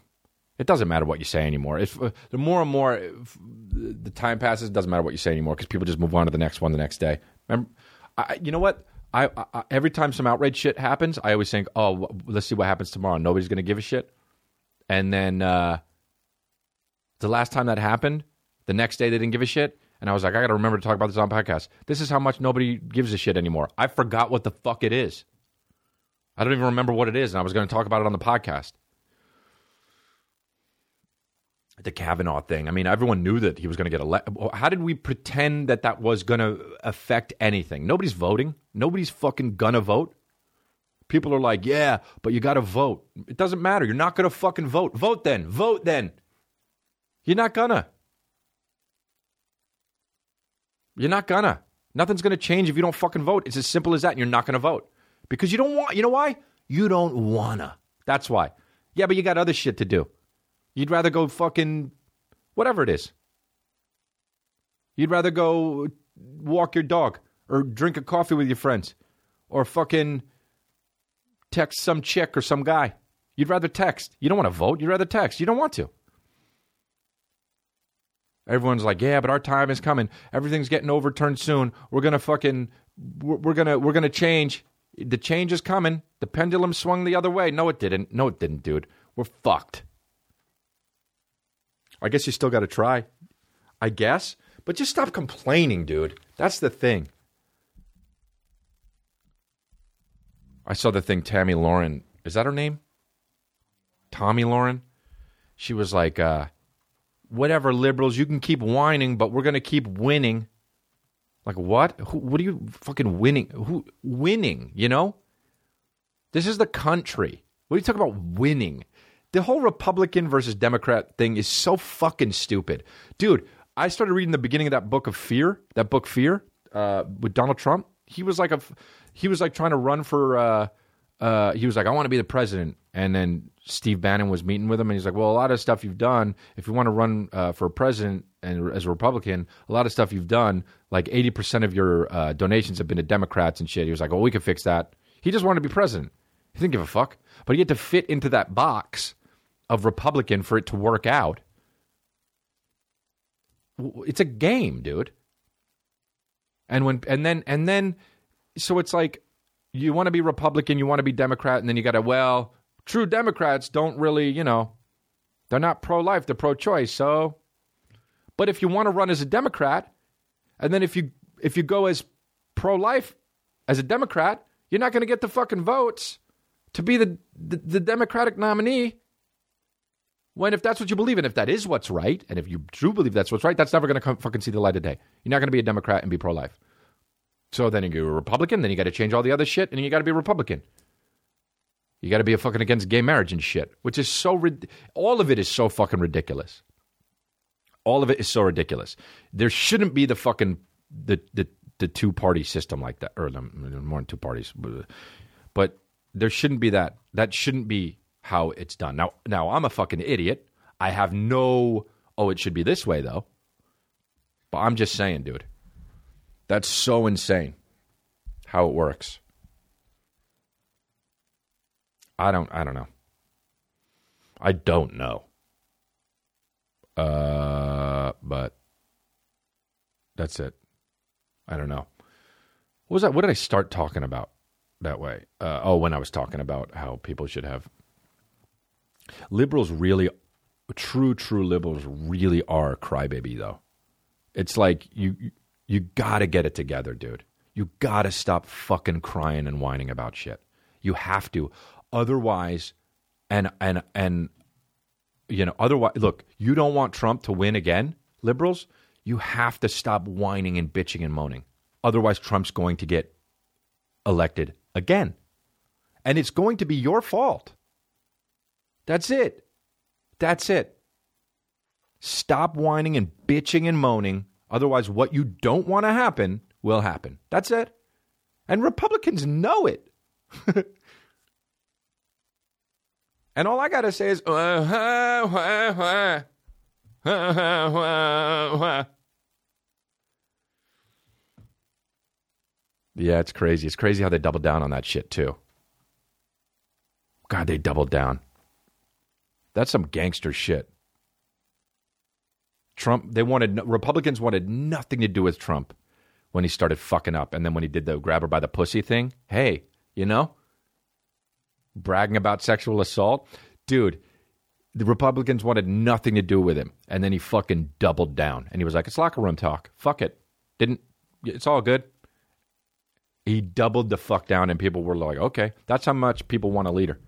It doesn't matter what you say anymore. If, uh, the more and more if the time passes, it doesn't matter what you say anymore because people just move on to the next one the next day. Remember, I, you know what? I, I every time some outrage shit happens, I always think, oh, let's see what happens tomorrow. Nobody's going to give a shit. And then uh, the last time that happened, the next day they didn't give a shit. And I was like, I got to remember to talk about this on podcast. This is how much nobody gives a shit anymore. I forgot what the fuck it is. I don't even remember what it is. And I was going to talk about it on the podcast. The Kavanaugh thing. I mean, everyone knew that he was going to get elected. How did we pretend that that was going to affect anything? Nobody's voting. Nobody's fucking going to vote. People are like, yeah, but you got to vote. It doesn't matter. You're not going to fucking vote. Vote then. Vote then. You're not going to. You're not going to. Nothing's going to change if you don't fucking vote. It's as simple as that. And you're not going to vote. Because you don't want. You know why? You don't want to. That's why. Yeah, but you got other shit to do. You'd rather go fucking whatever it is. You'd rather go walk your dog or drink a coffee with your friends or fucking text some chick or some guy. You'd rather text. You don't want to vote. You'd rather text. You don't want to. Everyone's like, yeah, but our time is coming. Everything's getting overturned soon. We're going to fucking, we're going to, we're going to change. The change is coming. The pendulum swung the other way. No, it didn't. No, it didn't, dude. We're fucked. I guess you still got to try, I guess. But just stop complaining, dude. That's the thing. I saw the thing Tammy Lauren. Is that her name? Tommy Lauren? She was like, uh, whatever, liberals, you can keep whining, but we're going to keep winning. Like, what? Who, what are you fucking winning? Who winning, you know? This is the country. What are you talking about winning? The whole Republican versus Democrat thing is so fucking stupid. Dude, I started reading the beginning of that book of Fear, that book Fear, uh, with Donald Trump. He was like a, he was like trying to run for, uh, uh, he was like, I want to be the president. And then Steve Bannon was meeting with him and he's like, well, a lot of stuff you've done, if you want to run uh, for president and as a Republican, a lot of stuff you've done, like eighty percent of your uh, donations have been to Democrats and shit. He was like, oh, we can fix that. He just wanted to be president. He didn't give a fuck. But he had to fit into that box of Republican for it to work out. It's a game, dude. And when and then and then so it's like you want to be Republican, you want to be Democrat, and then you got to, well, true Democrats don't really, you know, they're not pro-life, they're pro-choice. So, but if you want to run as a Democrat, and then if you if you go as pro-life as a Democrat, you're not going to get the fucking votes to be the, the the Democratic nominee. When if that's what you believe in, if that is what's right, and if you do believe that's what's right, that's never going to come fucking see the light of day. You're not going to be a Democrat and be pro-life. So then you're a Republican, then you got to change all the other shit, and you got to be a Republican. You got to be a fucking against gay marriage and shit, which is so... All of it is so fucking ridiculous. All of it is so ridiculous. There shouldn't be the fucking... The, the, the two-party system like that. Or more than two parties. But there shouldn't be that. That shouldn't be... how it's done. Now, now I'm a fucking idiot. I have no, oh, it should be this way, though. But I'm just saying, dude. That's so insane how it works. I don't, I don't know. I don't know. Uh, but that's it. I don't know. What was that? What did I start talking about that way? Uh, oh, when I was talking about how people should have... Liberals really, true, true liberals really are a crybaby, though. It's like you you got to get it together, dude. You got to stop fucking crying and whining about shit. You have to. Otherwise, and, and, and, you know, otherwise, look, you don't want Trump to win again, liberals. You have to stop whining and bitching and moaning. Otherwise, Trump's going to get elected again. And it's going to be your fault. That's it. That's it. Stop whining and bitching and moaning. Otherwise, what you don't want to happen will happen. That's it. And Republicans know it. And all I got to say is, wah, wah, wah, wah. Wah, wah, wah, wah. Yeah, it's crazy. It's crazy how they doubled down on that shit, too. God, they doubled down. That's some gangster shit. Trump, they wanted, Republicans wanted nothing to do with Trump when he started fucking up. And then when he did the grab her by the pussy thing, hey, you know, bragging about sexual assault. Dude, the Republicans wanted nothing to do with him. And then he fucking doubled down. And he was like, it's locker room talk. Fuck it. Didn't, it's all good. He doubled the fuck down and people were like, okay, that's how much people want a leader.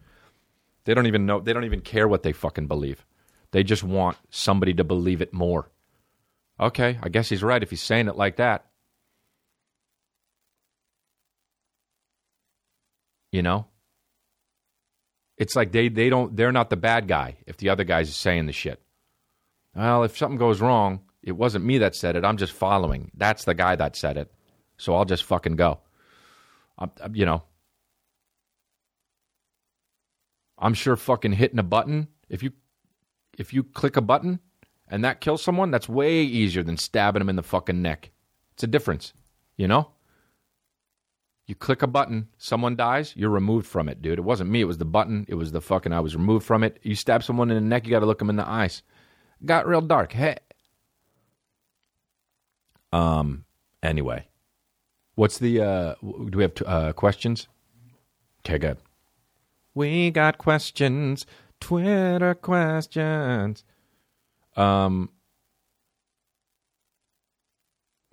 They don't even know. They don't even care what they fucking believe. They just want somebody to believe it more. Okay, I guess he's right if he's saying it like that. You know? It's like they, they don't, they're not the bad guy if the other guy's saying the shit. Well, if something goes wrong, it wasn't me that said it. I'm just following. That's the guy that said it. So I'll just fucking go. I'm, I'm, you know? I'm sure fucking hitting a button, if you if you click a button and that kills someone, that's way easier than stabbing them in the fucking neck. It's a difference, you know? You click a button, someone dies, you're removed from it, dude. It wasn't me, it was the button, it was the fucking, I was removed from it. You stab someone in the neck, you got to look them in the eyes. Got real dark, hey. Um, anyway. What's the, uh, do we have t- uh, questions? Okay, good. We got questions, Twitter questions. Um,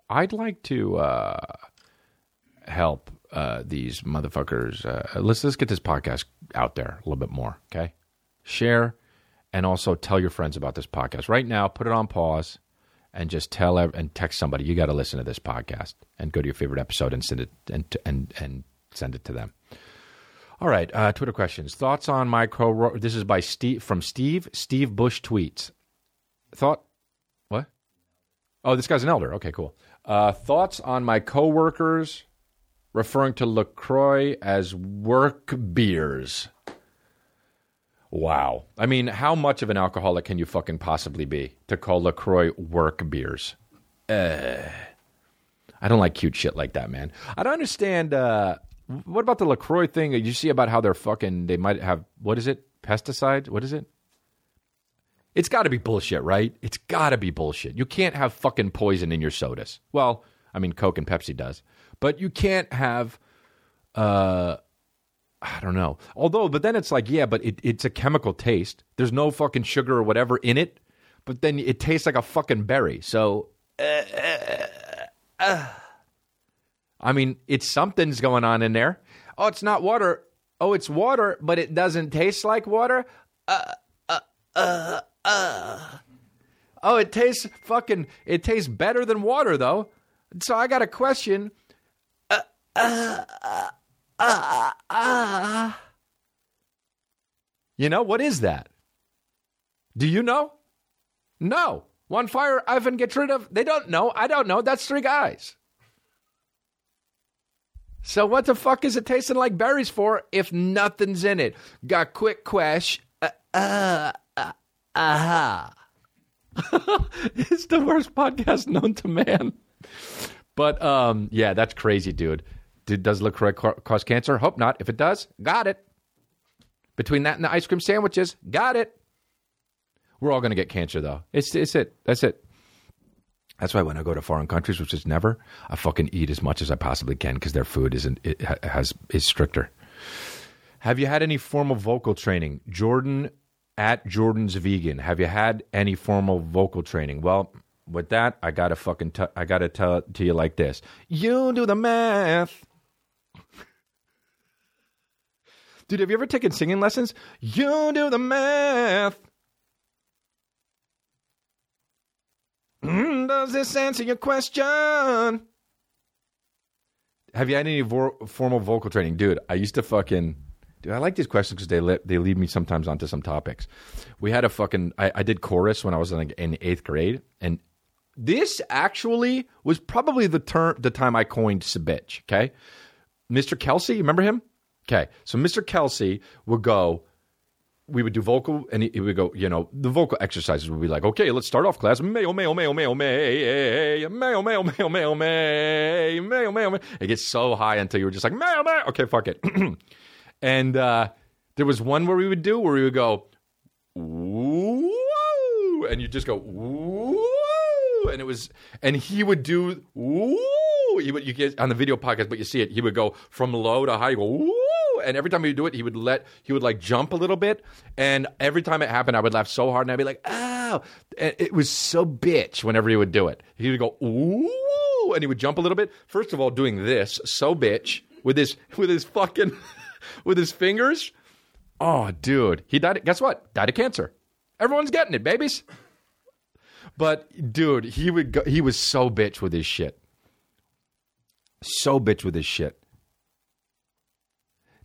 I'd like to uh, help uh, these motherfuckers. Uh, let's let's get this podcast out there a little bit more, okay? Share and also tell your friends about this podcast. Right now, put it on pause and just tell and text somebody, you got to listen to this podcast, and go to your favorite episode and send it and and and send it to them. All right, uh, Twitter questions. Thoughts on my co- This is by Steve, from Steve. Steve Bush tweets. Thought, what? Oh, this guy's an elder. Okay, cool. Uh, thoughts on my coworkers referring to LaCroix as work beers. Wow. I mean, how much of an alcoholic can you fucking possibly be to call LaCroix work beers? Uh, I don't like cute shit like that, man. I don't understand... Uh, What about the LaCroix thing? Did you see about how they're fucking, they might have, what is it? Pesticides? What is it? It's got to be bullshit, right? It's got to be bullshit. You can't have fucking poison in your sodas. Well, I mean, Coke and Pepsi does. But you can't have, uh, I don't know. Although, but then it's like, yeah, but it, it's a chemical taste. There's no fucking sugar or whatever in it. But then it tastes like a fucking berry. So, uh, uh, uh. I mean, it's something's going on in there. Oh, it's not water. Oh, it's water, but it doesn't taste like water. Uh, uh, uh, uh. Oh, it tastes fucking, it tastes better than water, though. So I got a question. Uh, uh, uh, uh, uh. You know, what is that? Do you know? No. One fire, Ivan gets rid of. They don't know. I don't know. That's three guys. So what the fuck is it tasting like berries for if nothing's in it? Got quick quash. Uh, uh, uh, aha. It's the worst podcast known to man. But um, yeah, that's crazy, dude. Dude, does LaCroix cause cancer? Hope not. If it does, got it. Between that and the ice cream sandwiches, got it. We're all going to get cancer, though. It's, it's it. That's it. That's why when I go to foreign countries, which is never, I fucking eat as much as I possibly can because their food isn't it has is stricter. Have you had any formal vocal training, Jordan at Jordan's Vegan? Have you had any formal vocal training? Well, with that, I gotta fucking t- I gotta tell to you like this: you do the math, dude. Have you ever taken singing lessons? You do the math. Mm, does this answer your question? Have you had any vo- formal vocal training? Dude, I used to fucking... Dude, I like these questions because they, le- they lead me sometimes onto some topics. We had a fucking... I, I did chorus when I was in, like, in eighth grade. And this actually was probably the term, the time I coined Sabitch, okay? Mister Kelsey, remember him? Okay, so Mister Kelsey would go... we would do vocal, and he would go, you know, the vocal exercises would be like, okay, let's start off class. Mayo, mayo, mayo, mayo, mayo, mayo, mayo, mayo, mayo, mayo, mayo, mayo. It gets so high until you were just like, mayo, mayo. Okay, fuck it. And uh, there was one where we would do where we would go, woo, and you just go, woo, and it was, and he would do, woo. He would, you get on the video podcast, but you see it. He would go from low to high, go, woo. And every time we would do it, he would let he would like jump a little bit, and every time it happened, I would laugh so hard, and I'd be like, "Oh!" And it was so bitch whenever he would do it. He would go, "Ooh!" and he would jump a little bit. First of all, doing this so bitch with his with his fucking with his fingers. Oh, dude, he died. Guess what? Died of cancer. Everyone's getting it, babies. But dude, he would go, he was so bitch with his shit. So bitch with his shit.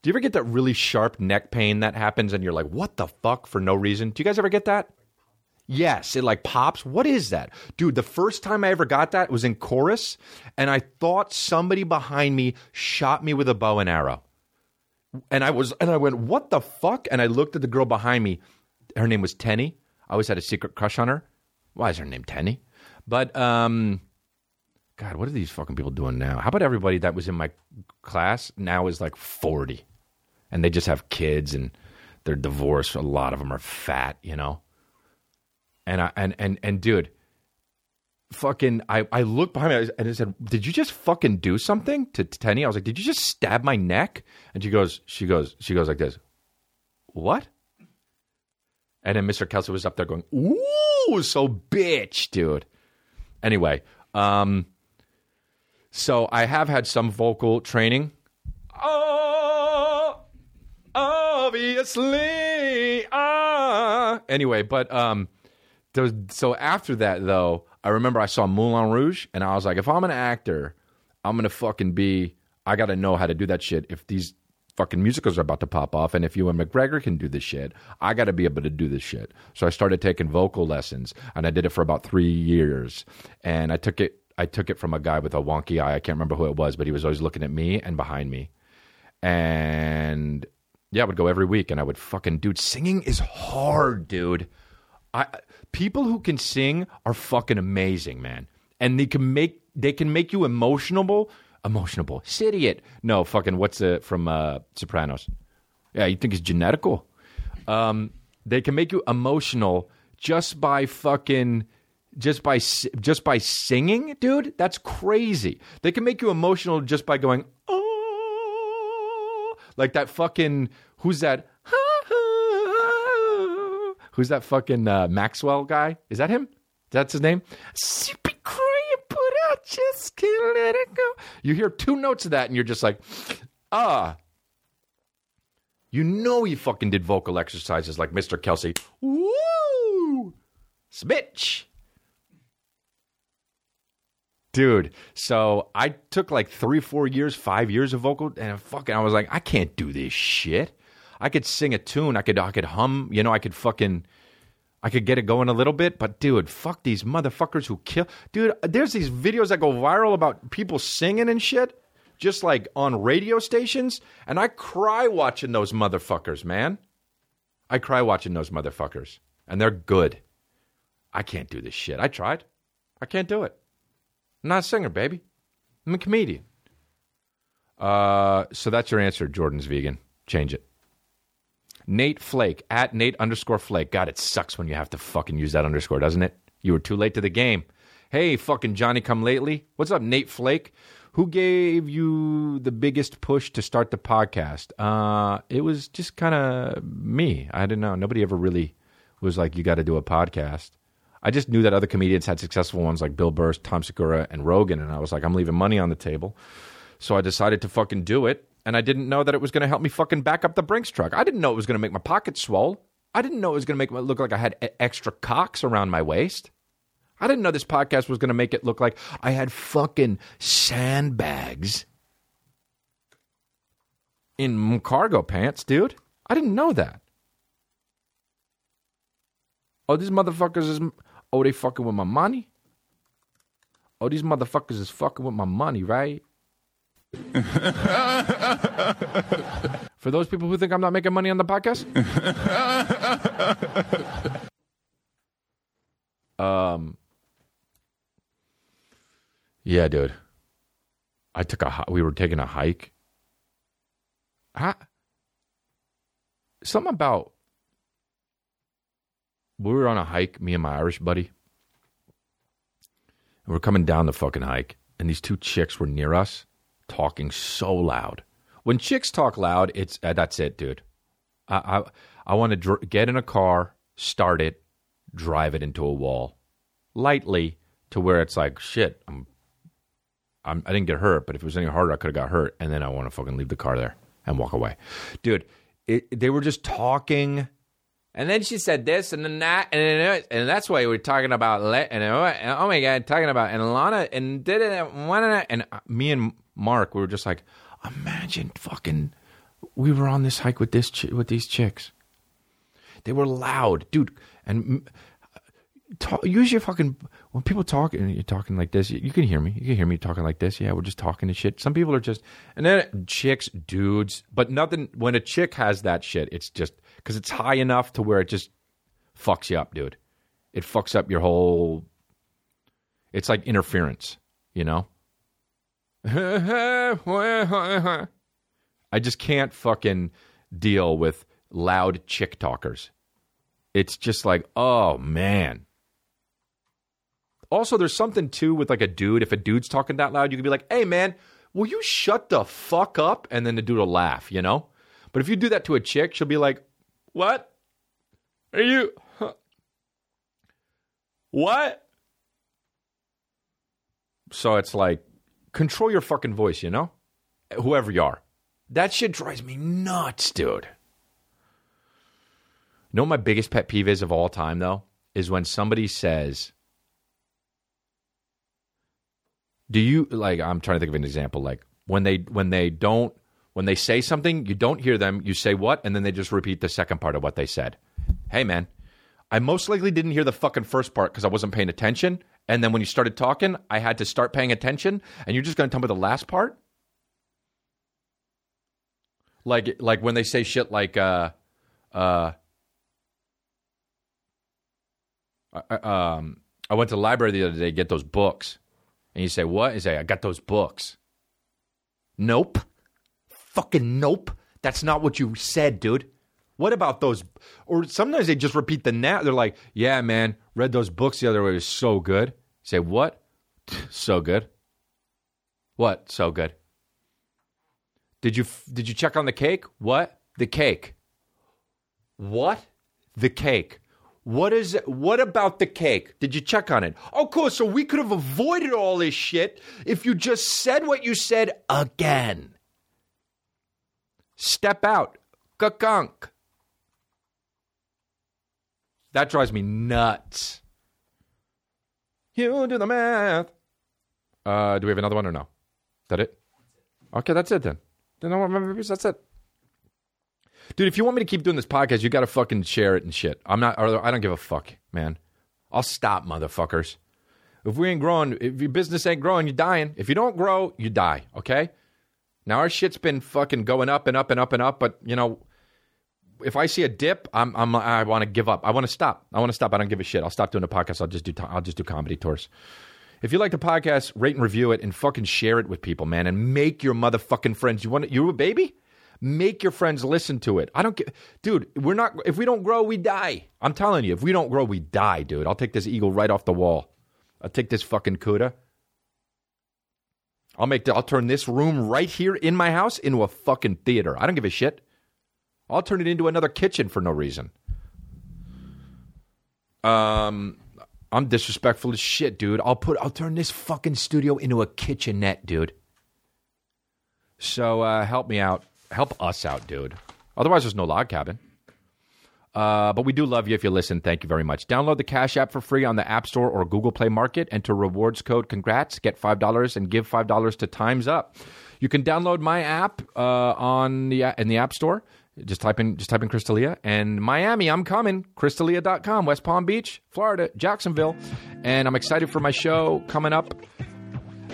Do you ever get that really sharp neck pain that happens and you're like, what the fuck, for no reason? Do you guys ever get that? Yes, it like pops. What is that? Dude, the first time I ever got that was in chorus, and I thought somebody behind me shot me with a bow and arrow. And I was, and I went, what the fuck? And I looked at the girl behind me. Her name was Tenny. I always had a secret crush on her. Why is her name Tenny? But, um... God, what are these fucking people doing now? How about everybody that was in my class now is like forty? And they just have kids and they're divorced. A lot of them are fat, you know? And I and and and dude, fucking I, I looked behind me and I said, did you just fucking do something to Tenny? I was like, did you just stab my neck? And she goes, she goes, she goes like this. What? And then Mister Kelsey was up there going, ooh, so bitch, dude. Anyway, um, so I have had some vocal training. Oh, obviously. Ah. Anyway, but um, there was, so after that, though, I remember I saw Moulin Rouge, and I was like, if I'm an actor, I'm going to fucking be, I got to know how to do that shit. If these fucking musicals are about to pop off, and if you and McGregor can do this shit, I got to be able to do this shit. So I started taking vocal lessons, and I did it for about three years, and I took it. I took it from a guy with a wonky eye. I can't remember who it was, but he was always looking at me and behind me. And yeah, I would go every week and I would fucking, dude, singing is hard, dude. I people who can sing are fucking amazing, man. And they can make they can make you emotional, emotional. City it. No, fucking what's it from uh, Sopranos? Yeah, you think it's genetical. Um, they can make you emotional just by fucking Just by just by singing, dude, that's crazy. They can make you emotional just by going, oh, like that fucking, who's that? Who's that fucking uh, Maxwell guy? Is that him? That's his name? Super crying, but I just can't let it go. You hear two notes of that and you're just like, ah. You know he fucking did vocal exercises like Mister Kelsey. Woo! Spitch. Dude, so I took like three, four years, five years of vocal, and fucking, I was like, I can't do this shit. I could sing a tune, I could, I could hum, you know, I could fucking, I could get it going a little bit, but dude, fuck these motherfuckers who kill. Dude, there's these videos that go viral about people singing and shit, just like on radio stations, and I cry watching those motherfuckers, man. I cry watching those motherfuckers, and they're good. I can't do this shit. I tried. I can't do it. I'm not a singer, baby. I'm a comedian. Uh, so that's your answer, Jordan's vegan. Change it. Nate Flake, at Nate underscore Flake. God, it sucks when you have to fucking use that underscore, doesn't it? You were too late to the game. Hey, fucking Johnny come lately. What's up, Nate Flake? Who gave you the biggest push to start the podcast? Uh, it was just kind of me. I don't know. Nobody ever really was like, you got to do a podcast. I just knew that other comedians had successful ones like Bill Burr, Tom Segura, and Rogan, and I was like, I'm leaving money on the table. So I decided to fucking do it, and I didn't know that it was going to help me fucking back up the Brinks truck. I didn't know it was going to make my pockets swole. I didn't know it was going to make me look like I had extra cocks around my waist. I didn't know this podcast was going to make it look like I had fucking sandbags in cargo pants, dude. I didn't know that. Oh, these motherfuckers is... Oh, they fucking with my money? Oh, these motherfuckers is fucking with my money, right? For those people who think I'm not making money on the podcast. um. Yeah, dude. I took a. We were taking a hike. Huh? Something about. We were on a hike, me and my Irish buddy. And we're coming down the fucking hike, and these two chicks were near us, talking so loud. When chicks talk loud, it's uh, that's it, dude. I I, I want to dr- get in a car, start it, drive it into a wall, lightly, to where it's like shit. I'm, I'm I didn't get hurt, but if it was any harder, I could have got hurt. And then I want to fucking leave the car there and walk away, dude. It, they were just talking. And then she said this, and then that, and then it, and that's why we're talking about. And oh my god, talking about and Lana and did it and one and me and Mark, we were just like, imagine fucking, we were on this hike with this ch- with these chicks. They were loud, dude. And talk, use your fucking when people talk and you're talking like this, you, you can hear me. You can hear me talking like this. Yeah, we're just talking and shit. Some people are just and then chicks, dudes, but nothing. When a chick has that shit, it's just. Because it's high enough to where it just fucks you up, dude. It fucks up your whole... It's like interference, you know? I just can't fucking deal with loud chick talkers. It's just like, oh, man. Also, there's something, too, with like a dude. If a dude's talking that loud, you could be like, hey, man, will you shut the fuck up? And then the dude will laugh, you know? But if you do that to a chick, she'll be like... What? Are you? Huh. What? So it's like, control your fucking voice, you know? Whoever you are. That shit drives me nuts, dude. You know what my biggest pet peeve is of all time, though? Is when somebody says, do you, like, I'm trying to think of an example, like, when they when they don't, when they say something, you don't hear them. You say what? And then they just repeat the second part of what they said. Hey, man, I most likely didn't hear the fucking first part because I wasn't paying attention. And then when you started talking, I had to start paying attention. And you're just going to tell me the last part? Like like when they say shit like, uh, uh, I, um, I went to the library the other day to get those books. And you say, what? You say, I got those books. Nope. Fucking nope. That's not what you said, dude. What about those? Or sometimes they just repeat the na- They're like, yeah, man, read those books the other way. It was so good. Say, what? So good. What? So good. Did you did you check on the cake? What? The cake. What? The cake. What is it? What about the cake? Did you check on it? Oh, cool. So we could have avoided all this shit if you just said what you said again. Step out. Ka-kunk. That drives me nuts. You do the math. Uh, do we have another one or no? Is that it? Okay, that's it then. That's it. Dude, if you want me to keep doing this podcast, you got to fucking share it and shit. I'm not, I don't give a fuck, man. I'll stop, motherfuckers. If we ain't growing, if your business ain't growing, you're dying. If you don't grow, you die, okay? Now, our shit's been fucking going up and up and up and up, but, you know, if I see a dip, I'm, I'm, I want to give up. I want to stop. I want to stop. I don't give a shit. I'll stop doing the podcast. I'll just do I'll just do comedy tours. If you like the podcast, rate and review it and fucking share it with people, man, and make your motherfucking friends. You want you a baby? Make your friends listen to it. I don't get, dude, we're not, if we don't grow, we die. I'm telling you, if we don't grow, we die, dude. I'll take this eagle right off the wall. I'll take this fucking CUDA. I'll make. The, I'll turn this room right here in my house into a fucking theater. I don't give a shit. I'll turn it into another kitchen for no reason. Um, I'm disrespectful as shit, dude. I'll put. I'll turn this fucking studio into a kitchenette, dude. So uh, help me out. Help us out, dude. Otherwise, there's no log cabin. Uh, but we do love you if you listen. Thank you very much. Download the Cash App for free on the App Store or Google Play Market. Enter rewards code CONGRATS. Get five dollars and give five dollars to Time's Up. You can download my app uh, on the in the App Store. Just type in just type in Chris D'Elia. And Miami, I'm coming. chrisdelia dot com. West Palm Beach, Florida, Jacksonville. And I'm excited for my show coming up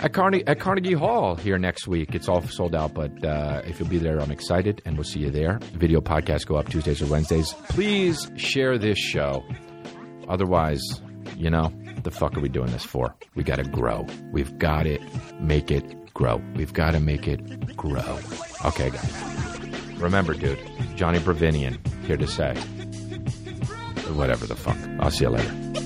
at, Carne- at Carnegie Hall here next week. It's all sold out, but uh, if you'll be there, I'm excited, and we'll see you there. Video podcasts go up Tuesdays or Wednesdays. Please share this show. Otherwise, you know, the fuck are we doing this for? We got to grow. We've got to make it grow. We've got to make it grow. Okay, guys. Remember, dude, Johnny Bravinian here to say whatever the fuck. I'll see you later.